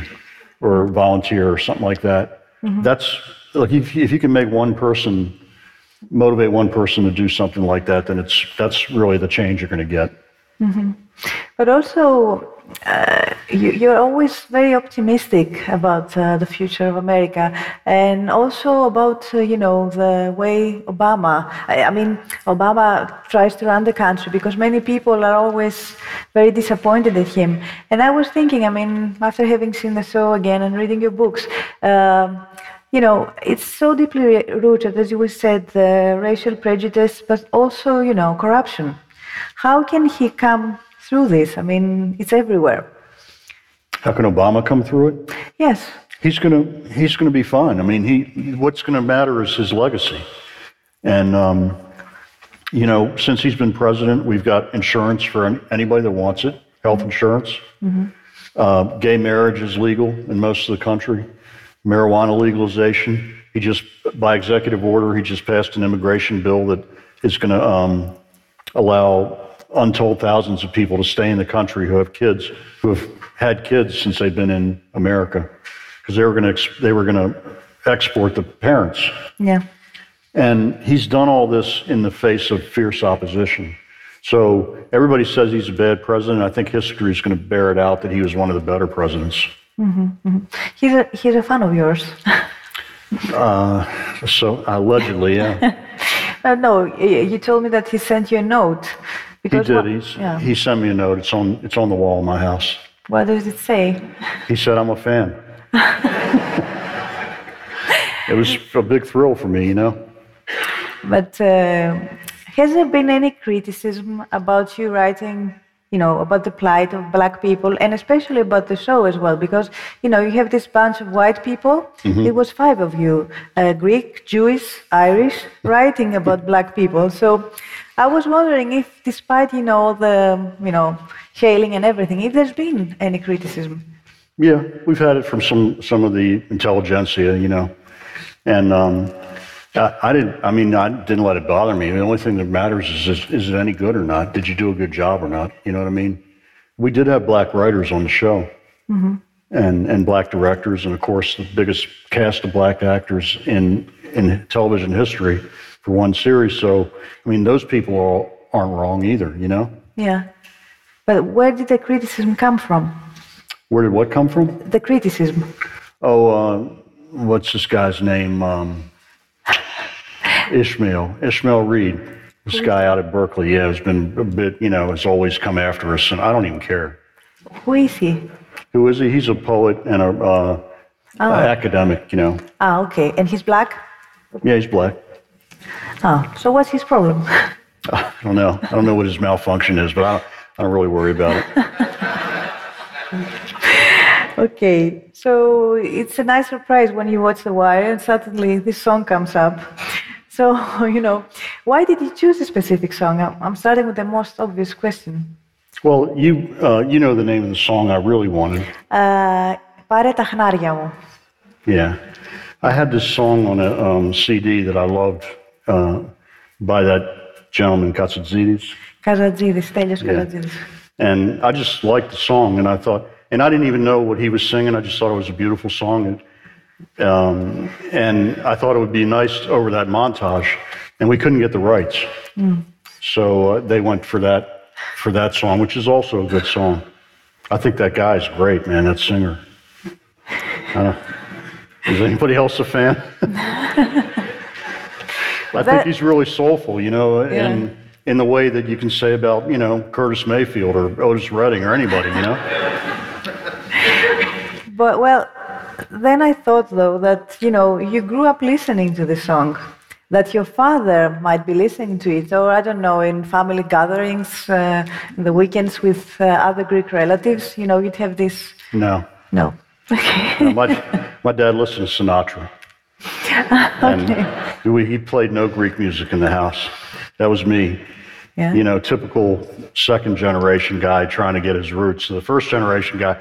or volunteer or something like that. Mm-hmm. That's like if, if you can make one person. Motivate one person to do something like that, then it's that's really the change you're going to get. Mm-hmm. But also, uh, you, you're always very optimistic about uh, the future of America, and also about uh, you know the way Obama. I, I mean, Obama tries to run the country because many people are always very disappointed at him. And I was thinking, I mean, after having seen the show again and reading your books. Uh, You know, it's so deeply rooted, as you said, the racial prejudice, but also, you know, corruption. How can he come through this? I mean, it's everywhere. How can Obama come through it? Yes. He's gonna, he's gonna be fine. I mean, he. What's gonna matter is his legacy. And um, you know, since he's been president, we've got insurance for anybody that wants it, health insurance. Mm-hmm. Uh, gay marriage is legal in most of the country. Marijuana legalization. He just, by executive order, he just passed an immigration bill that is going to um, allow untold thousands of people to stay in the country who have kids, who have had kids since they've been in America, because they were going to they were going to export the parents. Yeah. And he's done all this in the face of fierce opposition. So everybody says he's a bad president. I think history is going to bear it out that he was one of the better presidents. Mm-hmm, mm-hmm. He's a, he's a fan of yours. uh, so allegedly, yeah. uh, no, you told me that he sent you a note. Because he did. He's, yeah. He sent me a note. It's on. It's on the wall in my house. What does it say? He said, "I'm a fan." It was a big thrill for me, you know. But uh, has there been any criticism about you writing, you know, about the plight of black people, and especially about the show as well? Because, you know, you have this bunch of white people. Mm-hmm. It was five of you, uh, Greek, Jewish, Irish, writing about black people. So I was wondering if, despite, you know, the, you know, hailing and everything, if there's been any criticism. Yeah, we've had it from some, some of the intelligentsia, you know. And um, I, I didn't. I mean, I didn't let it bother me. The only thing that matters is, is is it any good or not? Did you do a good job or not? You know what I mean? We did have black writers on the show, mm-hmm. and and black directors, and of course the biggest cast of black actors in in television history for one series. So I mean, those people are, aren't wrong either. You know? Yeah. But where did the criticism come from? Where did what come from? The criticism. Oh. Uh, What's this guy's name? Um, Ishmael. Ishmael Reed. This guy out at Berkeley, yeah, has been a bit, you know, has always come after us, and I don't even care. Who is he? Who is he? He's a poet and a uh, oh. academic, you know. Ah, okay. And he's black? Yeah, he's black. Oh, so what's his problem? I don't know. I don't know what his malfunction is, but I don't, I don't really worry about it. Okay, so it's a nice surprise when you watch The Wire and suddenly this song comes up. So, you know, why did you choose a specific song? I'm starting with the most obvious question. Well, you uh, you know the name of the song I really wanted. Πάρε τα χνάρια μου. Yeah. I had this song on a um, C D that I loved uh, by that gentleman, Katzatsidis. Katzatsidis, Stelios Katzatsidis. And I just liked the song, and I thought... And I didn't even know what he was singing. I just thought it was a beautiful song. And, um, and I thought it would be nice over that montage. And we couldn't get the rights. Mm. So uh, they went for that for that song, which is also a good song. I think that guy's great, man, that singer. I don't, is anybody else a fan? I that, think he's really soulful, you know, yeah. in, in the way that you can say about, you know, Curtis Mayfield or Otis Redding or anybody, you know? But, well, then I thought, though, that, you know, you grew up listening to the song, that your father might be listening to it, or, I don't know, in family gatherings, uh, in the weekends with uh, other Greek relatives, you know, you'd have this... No. No. Okay. No, my, my dad listened to Sinatra. Okay. And he played no Greek music in the house. That was me. Yeah. You know, typical second-generation guy trying to get his roots. So the first-generation guy,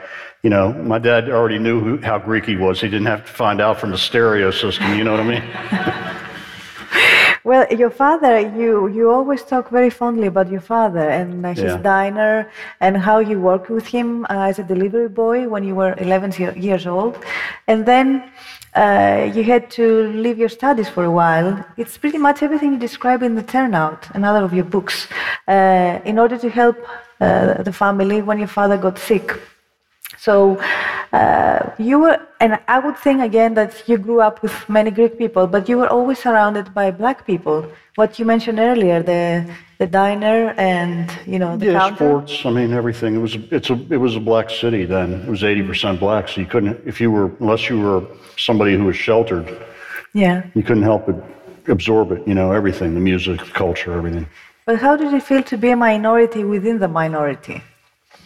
you know, my dad already knew who, how Greek he was. He didn't have to find out from the stereo system, you know what I mean? Well, your father, you you always talk very fondly about your father and his yeah. diner and how you worked with him uh, as a delivery boy when you were eleven years old. And then uh, you had to leave your studies for a while. It's pretty much everything you describe in The Turnout, another of your books, uh, in order to help uh, the family when your father got sick. So uh, you were, and I would think again that you grew up with many Greek people, but you were always surrounded by black people. What you mentioned earlier, the the diner and, you know, the yeah, counter. Sports. I mean, everything. It was it's a it was a black city then. It was eighty percent black, so you couldn't, if you were, unless you were somebody who was sheltered. Yeah. You couldn't help but absorb it. You know, everything, the music, the culture, everything. But how did it feel to be a minority within the minority?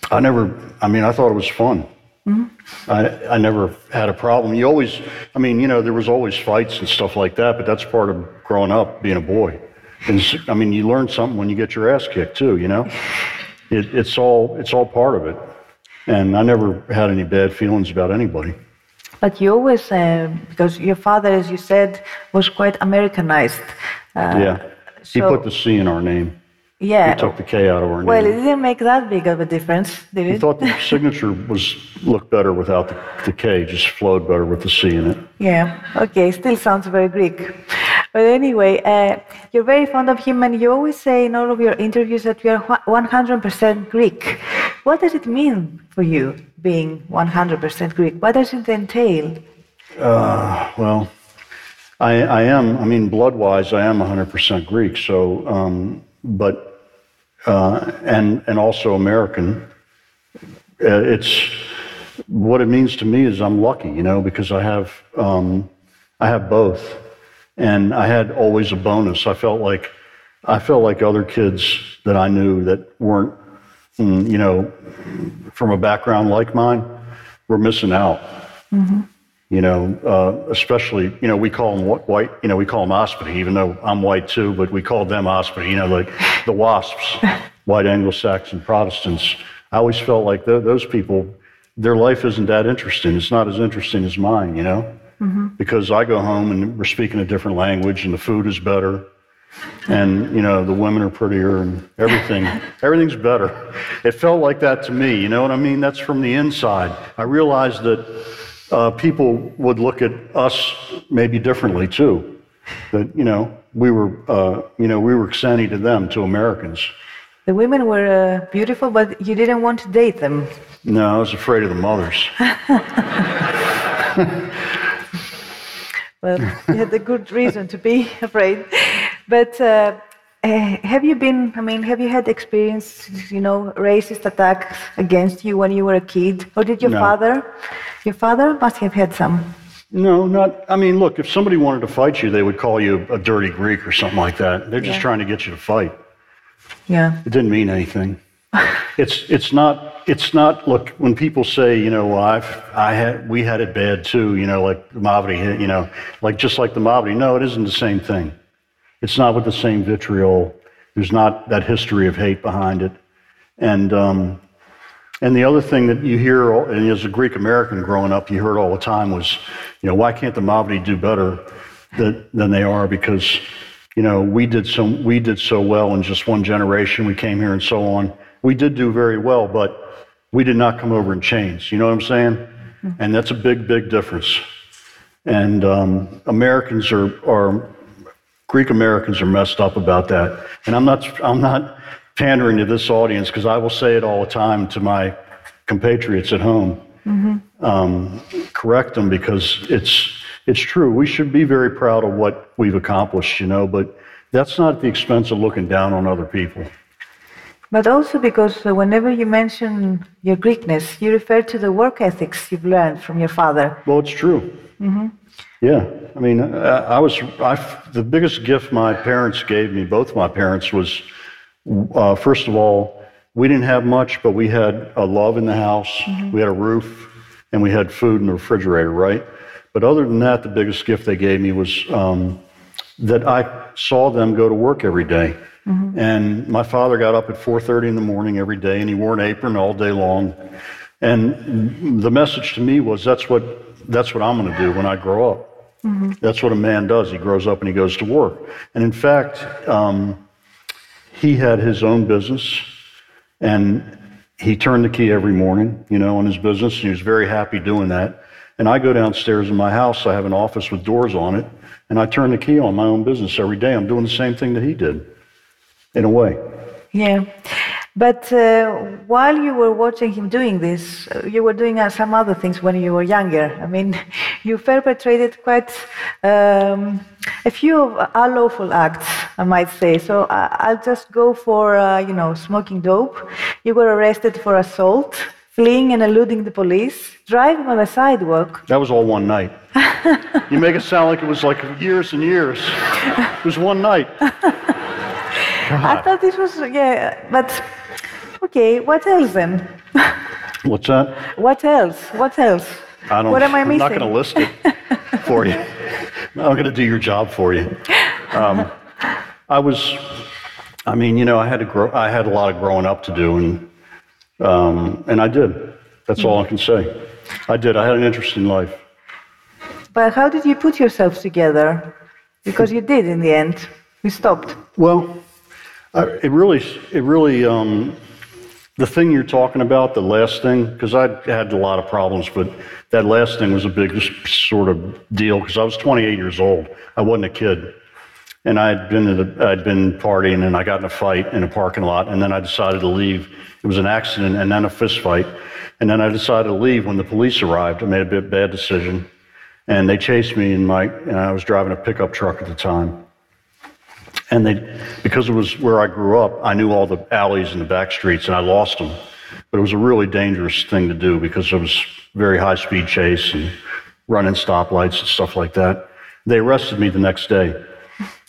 I never, I mean, I thought it was fun. Mm-hmm. I, I never had a problem. You always, I mean, you know, there was always fights and stuff like that, but that's part of growing up, being a boy. And, I mean, you learn something when you get your ass kicked too, you know? It, it's all, it's all part of it. And I never had any bad feelings about anybody. But you always, uh, because your father, as you said, was quite Americanized. Uh, yeah, he so... put the C in our name. Yeah. He took the K out of our name. Well, it didn't make that big of a difference, did it? He thought the signature was looked better without the, the K, just flowed better with the C in it. Yeah. Okay. Still sounds very Greek. But anyway, uh, you're very fond of him, and you always say in all of your interviews that you are one hundred percent Greek. What does it mean for you, being one hundred percent Greek? What does it entail? Uh, well, I, I am, I mean, blood-wise, I am one hundred percent Greek, so, um, but, uh, and, and also American. It's, what it means to me is I'm lucky, you know, because I have, um, I have both. And I had always a bonus. I felt like, I felt like other kids that I knew that weren't, you know, from a background like mine, were missing out. Mm-hmm. You know, uh, especially, you know, we call them white, you know, we call them ospiti, even though I'm white too, but we called them ospiti, you know, like the WASPs, white Anglo-Saxon Protestants. I always felt like th- those people, their life isn't that interesting. It's not as interesting as mine, you know, mm-hmm. because I go home and we're speaking a different language and the food is better and, you know, the women are prettier and everything, everything's better. It felt like that to me, you know what I mean? That's from the inside. I realized that Uh, people would look at us maybe differently too. That you know we were uh, you know we were Xeni to them, to Americans. The women were uh, beautiful, but you didn't want to date them. No, I was afraid of the mothers. Well, you had a good reason to be afraid. But uh, have you been? I mean, have you had experience? You know, racist attacks against you when you were a kid, or did your no. father? Your father must have had some. No, not, I mean, look, if somebody wanted to fight you, they would call you a dirty Greek or something like that. They're just yeah. trying to get you to fight. Yeah. It didn't mean anything. it's it's not, it's not, look, when people say, you know, well, I've, I had, we had it bad too, you know, like the Mavri, you know, like just like the Mavri. No, it isn't the same thing. It's not with the same vitriol. There's not that history of hate behind it. And, um, And the other thing that you hear, and as a Greek American growing up, you heard all the time was, you know, why can't the Mavri do better than, than they are? Because, you know, we did so we did so well in just one generation. We came here and so on. We did do very well, but we did not come over in chains. You know what I'm saying? Mm-hmm. And that's a big, big difference. And um, Americans are, are Greek Americans are messed up about that. And I'm not I'm not. pandering to this audience, because I will say it all the time to my compatriots at home. Mm-hmm. Um, correct them, because it's it's true. We should be very proud of what we've accomplished, you know, but that's not at the expense of looking down on other people. But also because whenever you mention your Greekness, you refer to the work ethics you've learned from your father. Well, it's true. Mm-hmm. Yeah. I mean, I, I was I, the biggest gift my parents gave me, both my parents, was Uh, first of all, we didn't have much, but we had a love in the house, mm-hmm. we had a roof, and we had food in the refrigerator, right? But other than that, the biggest gift they gave me was um, that I saw them go to work every day. Mm-hmm. And my father got up at four thirty in the morning every day, and he wore an apron all day long. And the message to me was, that's what that's what I'm going to do when I grow up. Mm-hmm. That's what a man does. He grows up and he goes to work. And in fact, um, he had his own business, and he turned the key every morning, you know, on his business, and he was very happy doing that. And I go downstairs in my house, I have an office with doors on it, and I turn the key on my own business every day. I'm doing the same thing that he did, in a way. Yeah, but uh, while you were watching him doing this, you were doing some other things when you were younger. I mean, you perpetrated quite um, a few of our lawful acts, I might say. So uh, I'll just go for, uh, you know, smoking dope. You were arrested for assault, fleeing and eluding the police, driving on the sidewalk. That was all one night. You make it sound like it was like years and years. It was one night. God. I thought this was, yeah, but, okay, what else then? What's that? What else? What else? I don't, what am I I'm missing? I'm not going to list it for you. I'm going to do your job for you. Um, I was, I mean, you know, I had to grow, I had a lot of growing up to do, and um, and I did. That's all I can say. I did. I had an interesting life. But how did you put yourselves together? Because you did in the end. You stopped. Well, it really, it really, um, the thing you're talking about, the last thing, because I had a lot of problems, but that last thing was a big sort of deal, because I was twenty-eight years old. I wasn't a kid. And I'd been at a, I'd been partying, and I got in a fight in a parking lot, and then I decided to leave. It was an accident and then a fist fight. And then I decided to leave when the police arrived. I made a bit bad decision. And they chased me, and, my, and I was driving a pickup truck at the time. And they, because it was where I grew up, I knew all the alleys and the back streets, and I lost them. But it was a really dangerous thing to do because it was very high-speed chase and running stoplights and stuff like that. They arrested me the next day.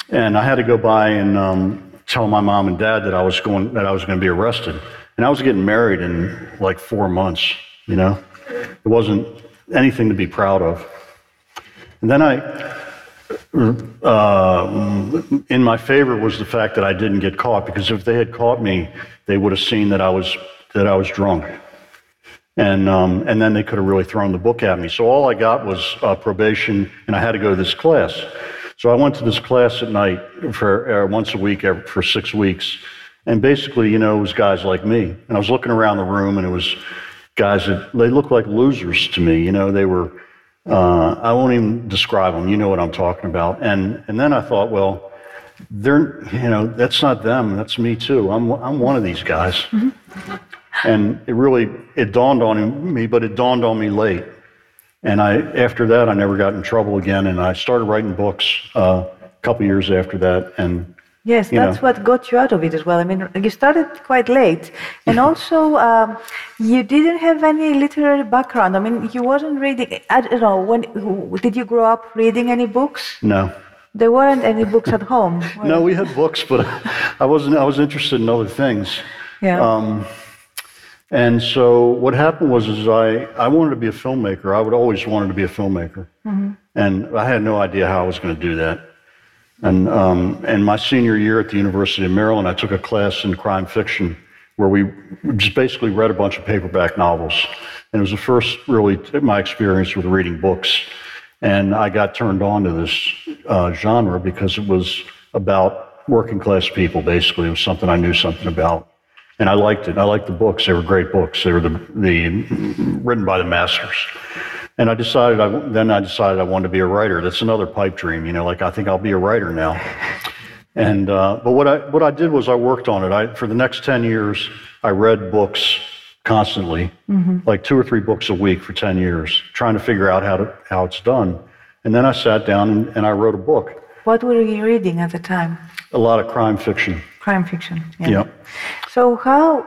And I had to go by and um, tell my mom and dad that I was going that I was going to be arrested. And I was getting married in like four months, you know? It wasn't anything to be proud of. And then I, uh, in my favor was the fact that I didn't get caught, because if they had caught me, they would have seen that I was that I was drunk. And um, and then they could have really thrown the book at me. So all I got was uh, probation, and I had to go to this class. So I went to this class at night for uh, once a week for six weeks, and basically, you know, it was guys like me. And I was looking around the room, and it was guys that they looked like losers to me. You know, they were. Uh, I won't even describe them. You know what I'm talking about. And and then I thought, well, they're you know that's not them. That's me too. I'm I'm one of these guys. Mm-hmm. And it really it dawned on me, but it dawned on me late. And I, after that, I never got in trouble again, and I started writing books uh, a couple years after that. And yes, that's know. what got you out of it as well. I mean, you started quite late, and also um, you didn't have any literary background. I mean, you wasn't reading. I don't know. When did you grow up reading any books? No, there weren't any books at home. No, we had books, but I wasn't. I was interested in other things. Yeah. Um, And so what happened was is I, I wanted to be a filmmaker. I would always wanted to be a filmmaker. Mm-hmm. And I had no idea how I was going to do that. And um, and my senior year at the University of Maryland, I took a class in crime fiction where we just basically read a bunch of paperback novels. And it was the first, really, my experience with reading books. And I got turned on to this uh, genre because it was about working class people, basically. It was something I knew something about. And I liked it. I liked the books. They were great books. They were the, the written by the masters. And I decided. I, then I decided I wanted to be a writer. That's another pipe dream, you know. Like I think I'll be a writer now. And uh, but what I what I did was I worked on it. I for the next ten years I read books constantly, mm-hmm. like two or three books a week for ten years, trying to figure out how to how it's done. And then I sat down and, and I wrote a book. What were you reading at the time? A lot of crime fiction. Crime fiction. Yeah. yeah. So how,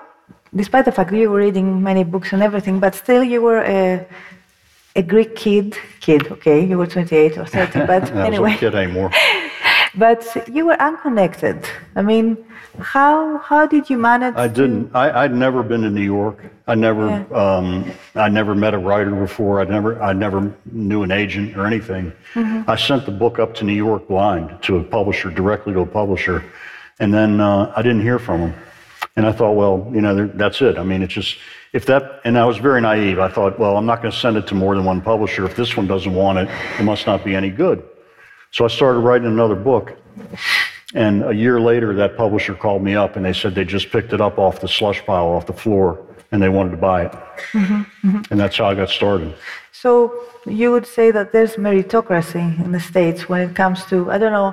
despite the fact you were reading many books and everything, but still you were a, a Greek kid, kid, okay, you were twenty-eight or thirty, but I anyway. I was a kid anymore. But you were unconnected. I mean, how how did you manage I didn't, to... I, I'd never been to New York. I never, yeah. um, I never met a writer before. I never, I never knew an agent or anything. Mm-hmm. I sent the book up to New York blind, to a publisher, directly to a publisher. And then uh, I didn't hear from him. And I thought, well, you know, that's it. I mean, it's just, if that, and I was very naive. I thought, well, I'm not going to send it to more than one publisher. If this one doesn't want it, it must not be any good. So I started writing another book. And a year later, that publisher called me up, and they said they just picked it up off the slush pile, off the floor, and they wanted to buy it. Mm-hmm, mm-hmm. And that's how I got started. So you would say that there's meritocracy in the States when it comes to, I don't know,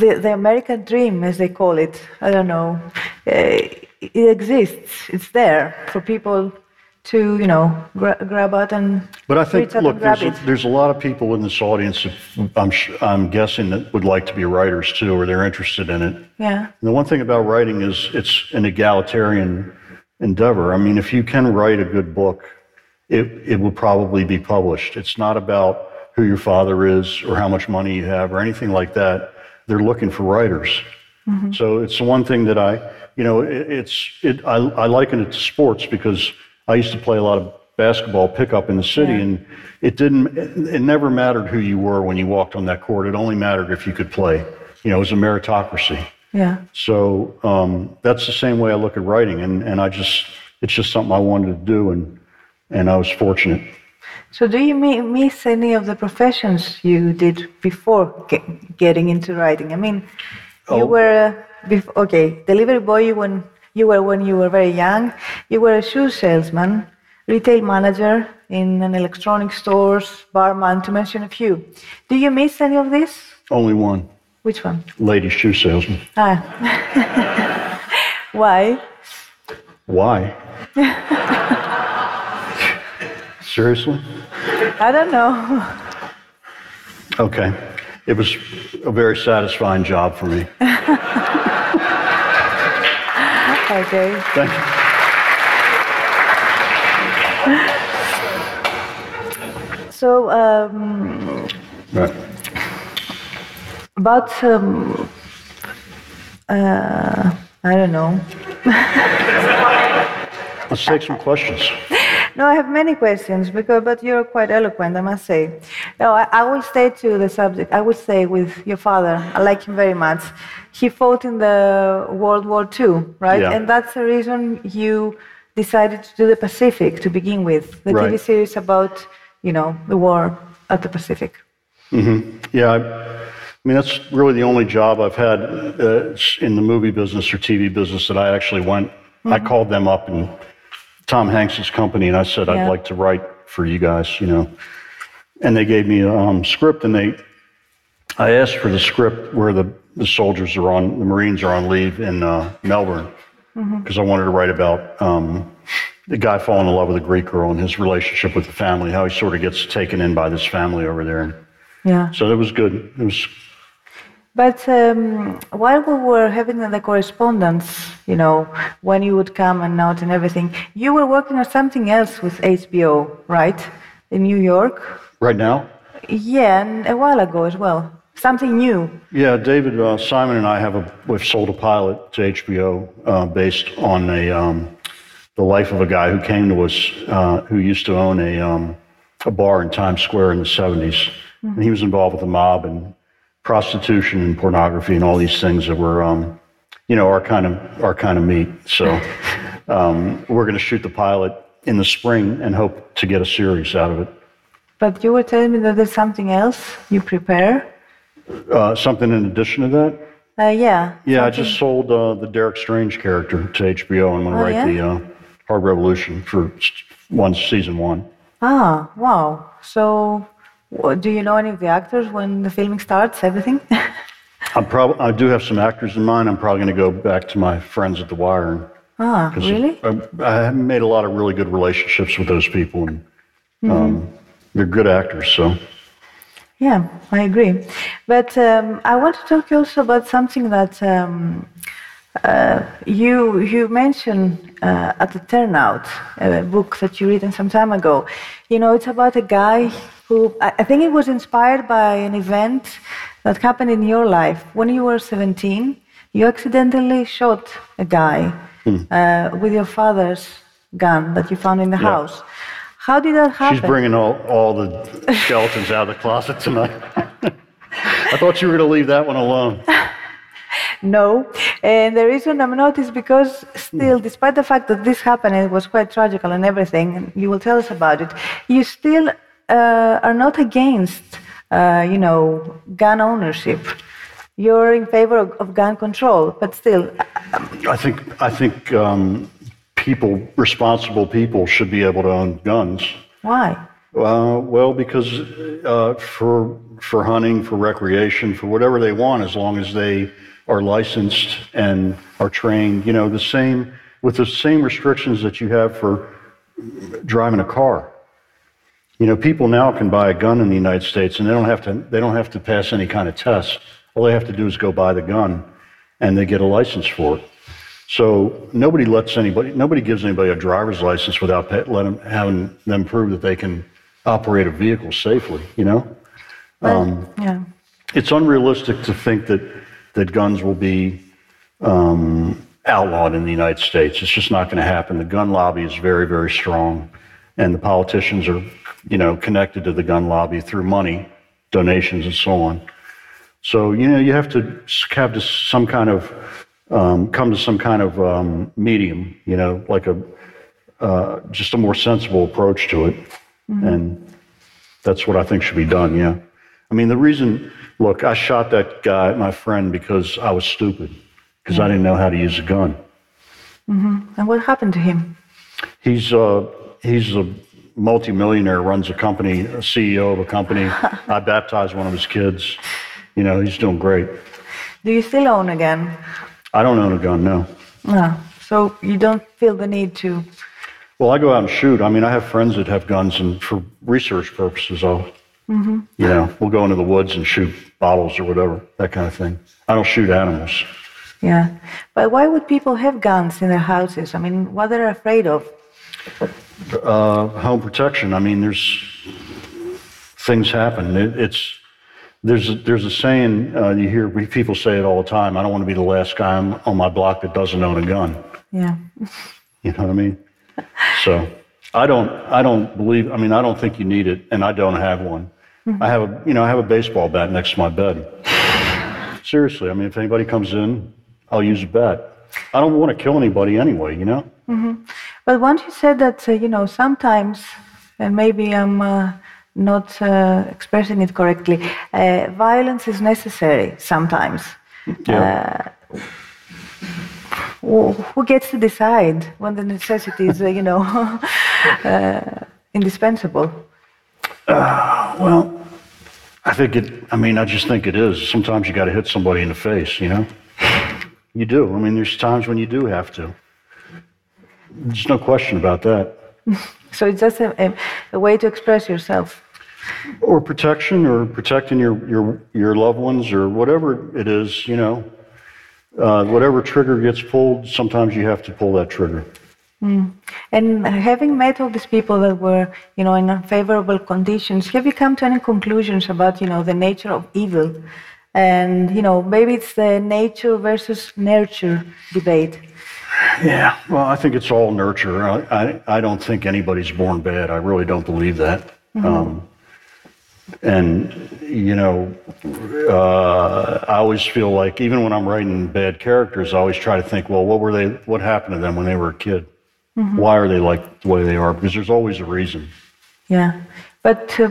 The, the American dream, as they call it, I don't know, it exists. It's there for people to, you know, gra- grab out and. But I think, look, there's a, there's a lot of people in this audience, that I'm I'm guessing, that would like to be writers too, or they're interested in it. Yeah. And the one thing about writing is it's an egalitarian endeavor. I mean, if you can write a good book, it it will probably be published. It's not about who your father is or how much money you have or anything like that. They're looking for writers. Mm-hmm. So it's the one thing that I, you know, it, it's, it, I, I liken it to sports because I used to play a lot of basketball pickup in the city, yeah. and it didn't, it, it never mattered who you were when you walked on that court. It only mattered if you could play. You know, it was a meritocracy. Yeah. So um, that's the same way I look at writing, and, and I just, it's just something I wanted to do, and, and I was fortunate. So do you miss any of the professions you did before ge- getting into writing? I mean, you oh. were, uh, bef- okay, delivery boy when you were when you were very young. You were a shoe salesman, retail manager in an electronic store, barman, to mention a few. Do you miss any of this? Only one. Which one? Lady shoe salesman. Ah. Why? Why? Seriously? I don't know. Okay. It was a very satisfying job for me. Okay. Thank you. So, um, right. But, um, uh, I don't know. Let's take some questions. No, I have many questions, because, but you're quite eloquent, I must say. No, I, I will stay to the subject. I will stay with your father. I like him very much. He fought in the World War Two, right? Yeah. And that's the reason you decided to do the Pacific to begin with, the right. T V series about, you know, the war at the Pacific. Mm-hmm. Yeah, I, I mean, that's really the only job I've had uh, in the movie business or T V business that I actually went. Mm-hmm. I called them up and... Tom Hanks' company, and I said, I'd yeah. like to write for you guys, you know. And they gave me a um, script, and they, I asked for the script where the, the soldiers are on, the Marines are on leave in uh, Melbourne, because mm-hmm. I wanted to write about um, the guy falling in love with a Greek girl and his relationship with the family, how he sort of gets taken in by this family over there. Yeah. So it was good. It was. But um, while we were having the correspondence, you know, when you would come and out and everything, you were working on something else with H B O, right? In New York? Right now? Yeah, and a while ago as well. Something new. Yeah, David uh, Simon and I have a, we've sold a pilot to H B O uh, based on a um, the life of a guy who came to us, uh, who used to own a, um, a bar in Times Square in the seventies. Mm-hmm. And he was involved with the mob and prostitution and pornography and all these things that were, um, you know, our kind of our kind of meat. So um, we're going to shoot the pilot in the spring and hope to get a series out of it. But you were telling me that there's something else you prepare? Uh, something in addition to that? Uh, yeah. Yeah, something. I just sold uh, the Derek Strange character to H B O. I'm going to oh, write yeah? the uh, Hard Revolution for one season one. Ah, wow. So... Do you know any of the actors when the filming starts, everything? I'm prob- I do have some actors in mind. I'm probably going to go back to my friends at The Wire. Ah, really? I, I made a lot of really good relationships with those people, and mm-hmm. um, they're good actors, so... Yeah, I agree. But um, I want to talk also about something that um, uh, you, you mentioned uh, at the Turnout, a book that you written some time ago. You know, it's about a guy... who I think it was inspired by an event that happened in your life. When you were seventeen, you accidentally shot a guy hmm. uh, with your father's gun that you found in the yeah. house. How did that happen? She's bringing all, all the skeletons out of the closet tonight. I thought you were going to leave that one alone. No, and the reason I'm not is because still, despite the fact that this happened, it was quite tragical and everything, and you will tell us about it, you still... Uh, are not against, uh, you know, gun ownership. You're in favor of, of gun control, but still. I think I think um, people, responsible people, should be able to own guns. Why? Uh, well, because uh, for for hunting, for recreation, for whatever they want, as long as they are licensed and are trained. You know, the same with the same restrictions that you have for driving a car. You know, people now can buy a gun in the United States, and they don't have to. They don't have to pass any kind of test. All they have to do is go buy the gun, and they get a license for it. So nobody lets anybody. Nobody gives anybody a driver's license without letting having them prove that they can operate a vehicle safely. You know, well, um, yeah. It's unrealistic to think that that guns will be um, outlawed in the United States. It's just not going to happen. The gun lobby is very, very strong, and the politicians are. You know, connected to the gun lobby through money, donations, and so on. So, you know, you have to have to some kind of um, come to some kind of um, medium. You know, like a uh, just a more sensible approach to it, mm-hmm. and that's what I think should be done. Yeah, I mean, the reason. Look, I shot that guy, my friend, because I was stupid, because mm-hmm. I didn't know how to use a gun. Mm-hmm. And what happened to him? He's uh, he's a. multi-millionaire, runs a company, a C E O of a company. I baptized one of his kids. You know, he's doing great. Do you still own a gun? I don't own a gun, no. No. So you don't feel the need to? Well, I go out and shoot. I mean, I have friends that have guns, and for research purposes, I'll, mm-hmm. you know, we'll go into the woods and shoot bottles or whatever, that kind of thing. I don't shoot animals. Yeah. But why would people have guns in their houses? I mean, what are they afraid of? Uh, home protection. I mean, there's things happen. It, it's there's a, there's a saying uh, you hear people say it all the time. I don't want to be the last guy on, on my block that doesn't own a gun. Yeah. You know what I mean? So I don't I don't believe. I mean, I don't think you need it, and I don't have one. Mm-hmm. I have a you know I have a baseball bat next to my bed. Seriously, I mean, if anybody comes in, I'll use a bat. I don't want to kill anybody anyway, you know? Mm-hmm. But once you said that, uh, you know, sometimes, and maybe I'm uh, not uh, expressing it correctly, uh, violence is necessary sometimes. Yeah. Uh, who gets to decide when the necessity is, uh, you know, uh, indispensable? Uh, well, I think it, I mean, I just think it is. Sometimes you got to hit somebody in the face, you know? You do. I mean, there's times when you do have to. There's no question about that. So it's just a, a, a way to express yourself. Or protection, or protecting your, your, your loved ones, or whatever it is, you know. Uh, whatever trigger gets pulled, sometimes you have to pull that trigger. Mm. And having met all these people that were, you know, in unfavorable conditions, have you come to any conclusions about, you know, the nature of evil? And, you know, maybe it's the nature versus nurture debate. Yeah, well, I think it's all nurture. I I, I don't think anybody's born bad. I really don't believe that. Mm-hmm. Um, and, you know, uh, I always feel like, even when I'm writing bad characters, I always try to think, well, what were they? What happened to them when they were a kid? Mm-hmm. Why are they like the way they are? Because there's always a reason. Yeah. But uh,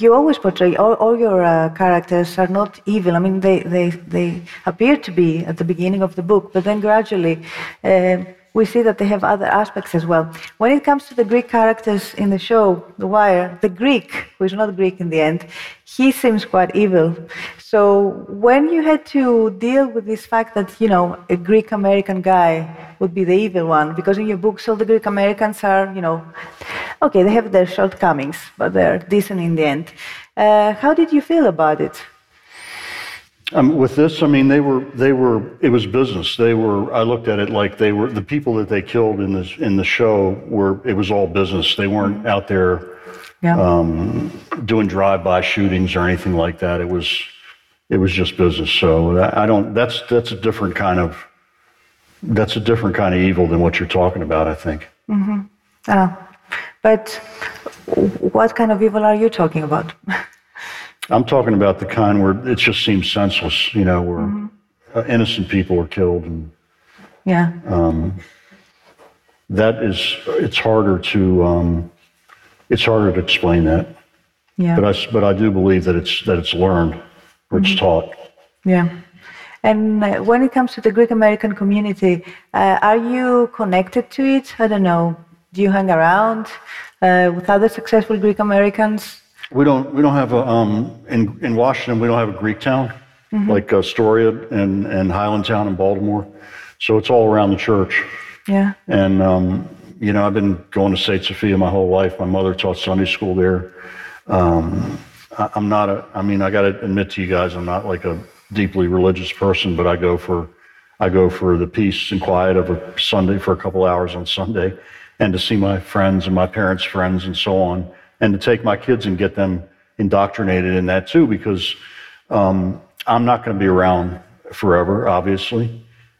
you always portray, all, all your uh, characters are not evil. I mean, they, they, they appear to be at the beginning of the book, but then gradually uh, we see that they have other aspects as well. When it comes to the Greek characters in the show, The Wire, the Greek, who is not Greek in the end, he seems quite evil. So when you had to deal with this fact that, you know, a Greek-American guy would be the evil one, because in your books all the Greek-Americans are, you know, okay, they have their shortcomings, but they're decent in the end. Uh, how did you feel about it? Um, with this, I mean, they were, they were, it was business. They were, I looked at it like they were, the people that they killed in this, in the show were, it was all business. They weren't out there yeah. um, doing drive-by shootings or anything like that. It was, it was just business. So I don't, that's, that's a different kind of, that's a different kind of evil than what you're talking about, I think. Mm-hmm. Oh. But what kind of evil are you talking about? I'm talking about the kind where it just seems senseless, you know, where mm-hmm. innocent people are killed. And, yeah. Um, that is, it's harder to, um, it's harder to explain that. Yeah. But I, but I do believe that it's, that it's learned, or mm-hmm. it's taught. Yeah. And when it comes to the Greek-American community, uh, are you connected to it? I don't know. Do you hang around uh, with other successful Greek Americans? We don't. We don't have a um, in in Washington. We don't have a Greek town mm-hmm. like Astoria and, and Highland Town in Baltimore. So it's all around the church. Yeah. And um, you know, I've been going to Saint Sophia my whole life. My mother taught Sunday school there. Um, I, I'm not a. I mean, I got to admit to you guys, I'm not like a deeply religious person, but I go for I go for the peace and quiet of a Sunday for a couple hours on Sunday. And to see my friends and my parents' friends and so on, and to take my kids and get them indoctrinated in that too, because um, I'm not going to be around forever, obviously.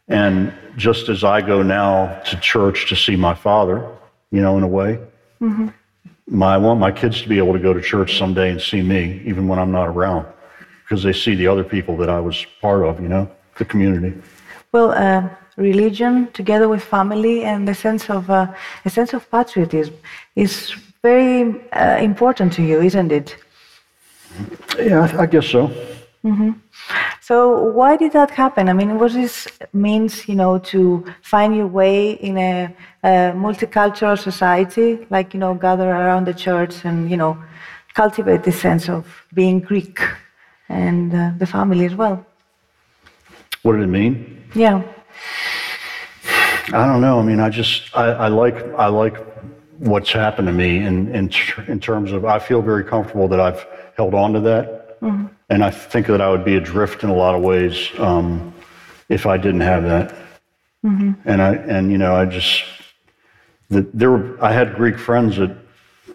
And just as I go now to church to see my father, you know, in a way, mm-hmm. my, I want my kids to be able to go to church someday and see me, even when I'm not around, because they see the other people that I was part of, you know, the community. Well. Uh... Religion, together with family, and the sense of uh, a sense of patriotism, is very uh, important to you, isn't it? Yeah, I guess so. Mm-hmm. So, why did that happen? I mean, was this means, you know, to find your way in a, a multicultural society, like, you know, gather around the church and, you know, cultivate the sense of being Greek and uh, the family as well? What did it mean? Yeah. I don't know. I mean, I just I, I like I like what's happened to me in in, in terms of I feel very comfortable that I've held on to that, mm-hmm. and I think that I would be adrift in a lot of ways um, if I didn't have that. Mm-hmm. And I and you know I just the, there were, I had Greek friends that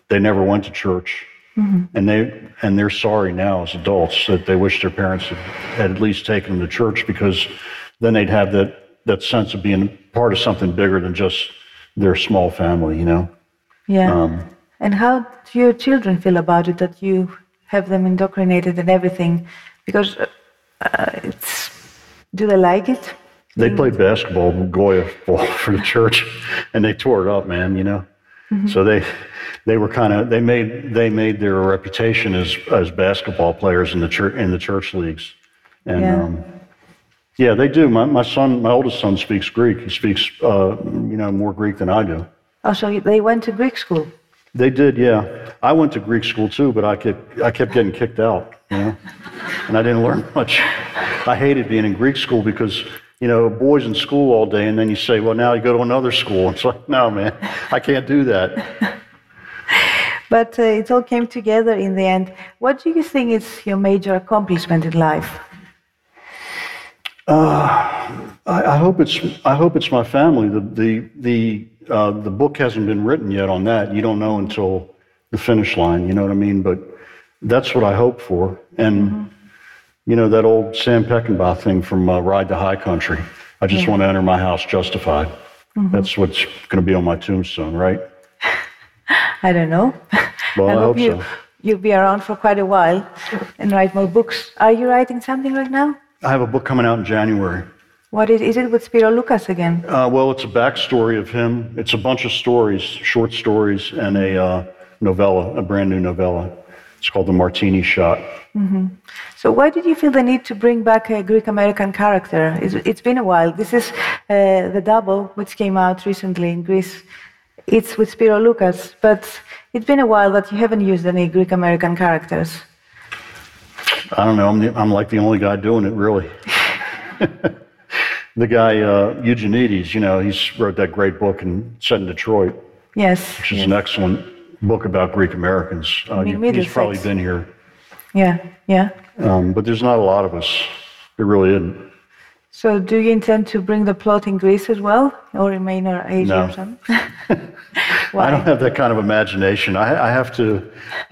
they never went to church, mm-hmm. and they and they're sorry now as adults that they wish their parents had, had at least taken them to church, because then they'd have that. that sense of being part of something bigger than just their small family, you know? Yeah. Um, and how do your children feel about it, that you have them indoctrinated and everything? Because uh, it's... Do they like it? They played basketball, Goya ball for the church, and they tore it up, man, you know? Mm-hmm. So they they were kind of... They made they made their reputation as, as basketball players in the church, in the church leagues. And, yeah. Um, Yeah, they do. My my son, my oldest son, speaks Greek. He speaks, uh, you know, more Greek than I do. Oh, so they went to Greek school? They did, yeah. I went to Greek school too, but I kept I kept getting kicked out, you know, and I didn't learn much. I hated being in Greek school because, you know, boys in school all day, and then you say, well, now you go to another school. It's like, no, man, I can't do that. But uh, it all came together in the end. What do you think is your major accomplishment in life? Uh, I, I hope it's I hope it's my family. The the the uh, the book hasn't been written yet on that. You don't know until the finish line. You know what I mean? But that's what I hope for. And mm-hmm. you know that old Sam Peckinpah thing from uh, Ride to High Country. I just yeah. want to enter my house justified. Mm-hmm. That's what's going to be on my tombstone, right? I don't know. Well, I, I hope, hope you, so. You'll be around for quite a while and write more books. Are you writing something right now? I have a book coming out in January. What is, is it with Spiro Lucas again? Uh, well, it's a backstory of him. It's a bunch of stories, short stories, and a uh, novella, a brand new novella. It's called The Martini Shot. Mm-hmm. So why did you feel the need to bring back a Greek-American character? It's, it's been a while. This is uh, The Double, which came out recently in Greece. It's with Spiro Lucas, but it's been a while that you haven't used any Greek-American characters. I don't know. I'm, the, I'm like the only guy doing it, really. The guy uh, Eugenides, you know, he's wrote that great book and set in Detroit. Yes, which is yes. an excellent book about Greek Americans. Uh, I mean, he's probably been here. Yeah, yeah. Um, but there's not a lot of us. There really isn't. So, do you intend to bring the plot in Greece as well, or remain or Asia no. or something? Why? I don't have that kind of imagination. I, I have to,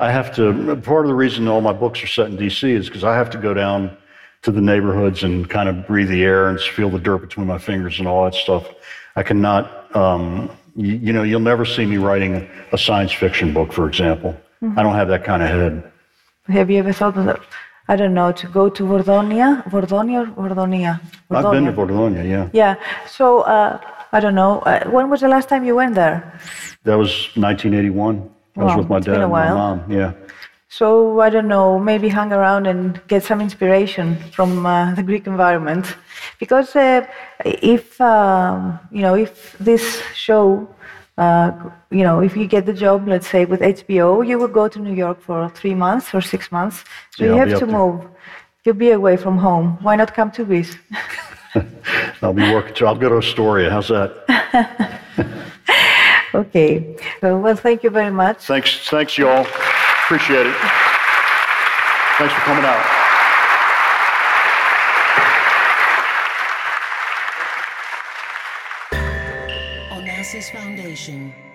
I have to. Part of the reason all my books are set in D C is because I have to go down to the neighborhoods and kind of breathe the air and feel the dirt between my fingers and all that stuff. I cannot, um, you, you know, you'll never see me writing a science fiction book, for example. Mm-hmm. I don't have that kind of head. Have you ever thought of that? I don't know, to go to Vordonia, Vordonia or Vordonia? Vordonia. I've been to Vordonia, yeah. Yeah, so, uh, I don't know, uh, when was the last time you went there? That was nineteen eighty-one. I wow, was with my dad and my mom, yeah. So, I don't know, maybe hang around and get some inspiration from uh, the Greek environment. Because uh, if, uh, you know, if this show, uh, you know, if you get the job, let's say, with H B O, you will go to New York for three months or six months. So, yeah, you have to move. There. You'll be away from home. Why not come to Greece? I'll be working too. I'll go to Astoria. How's that? Okay. So, well, thank you very much. Thanks, thanks, y'all. Appreciate it. Thanks for coming out. Onassis Foundation.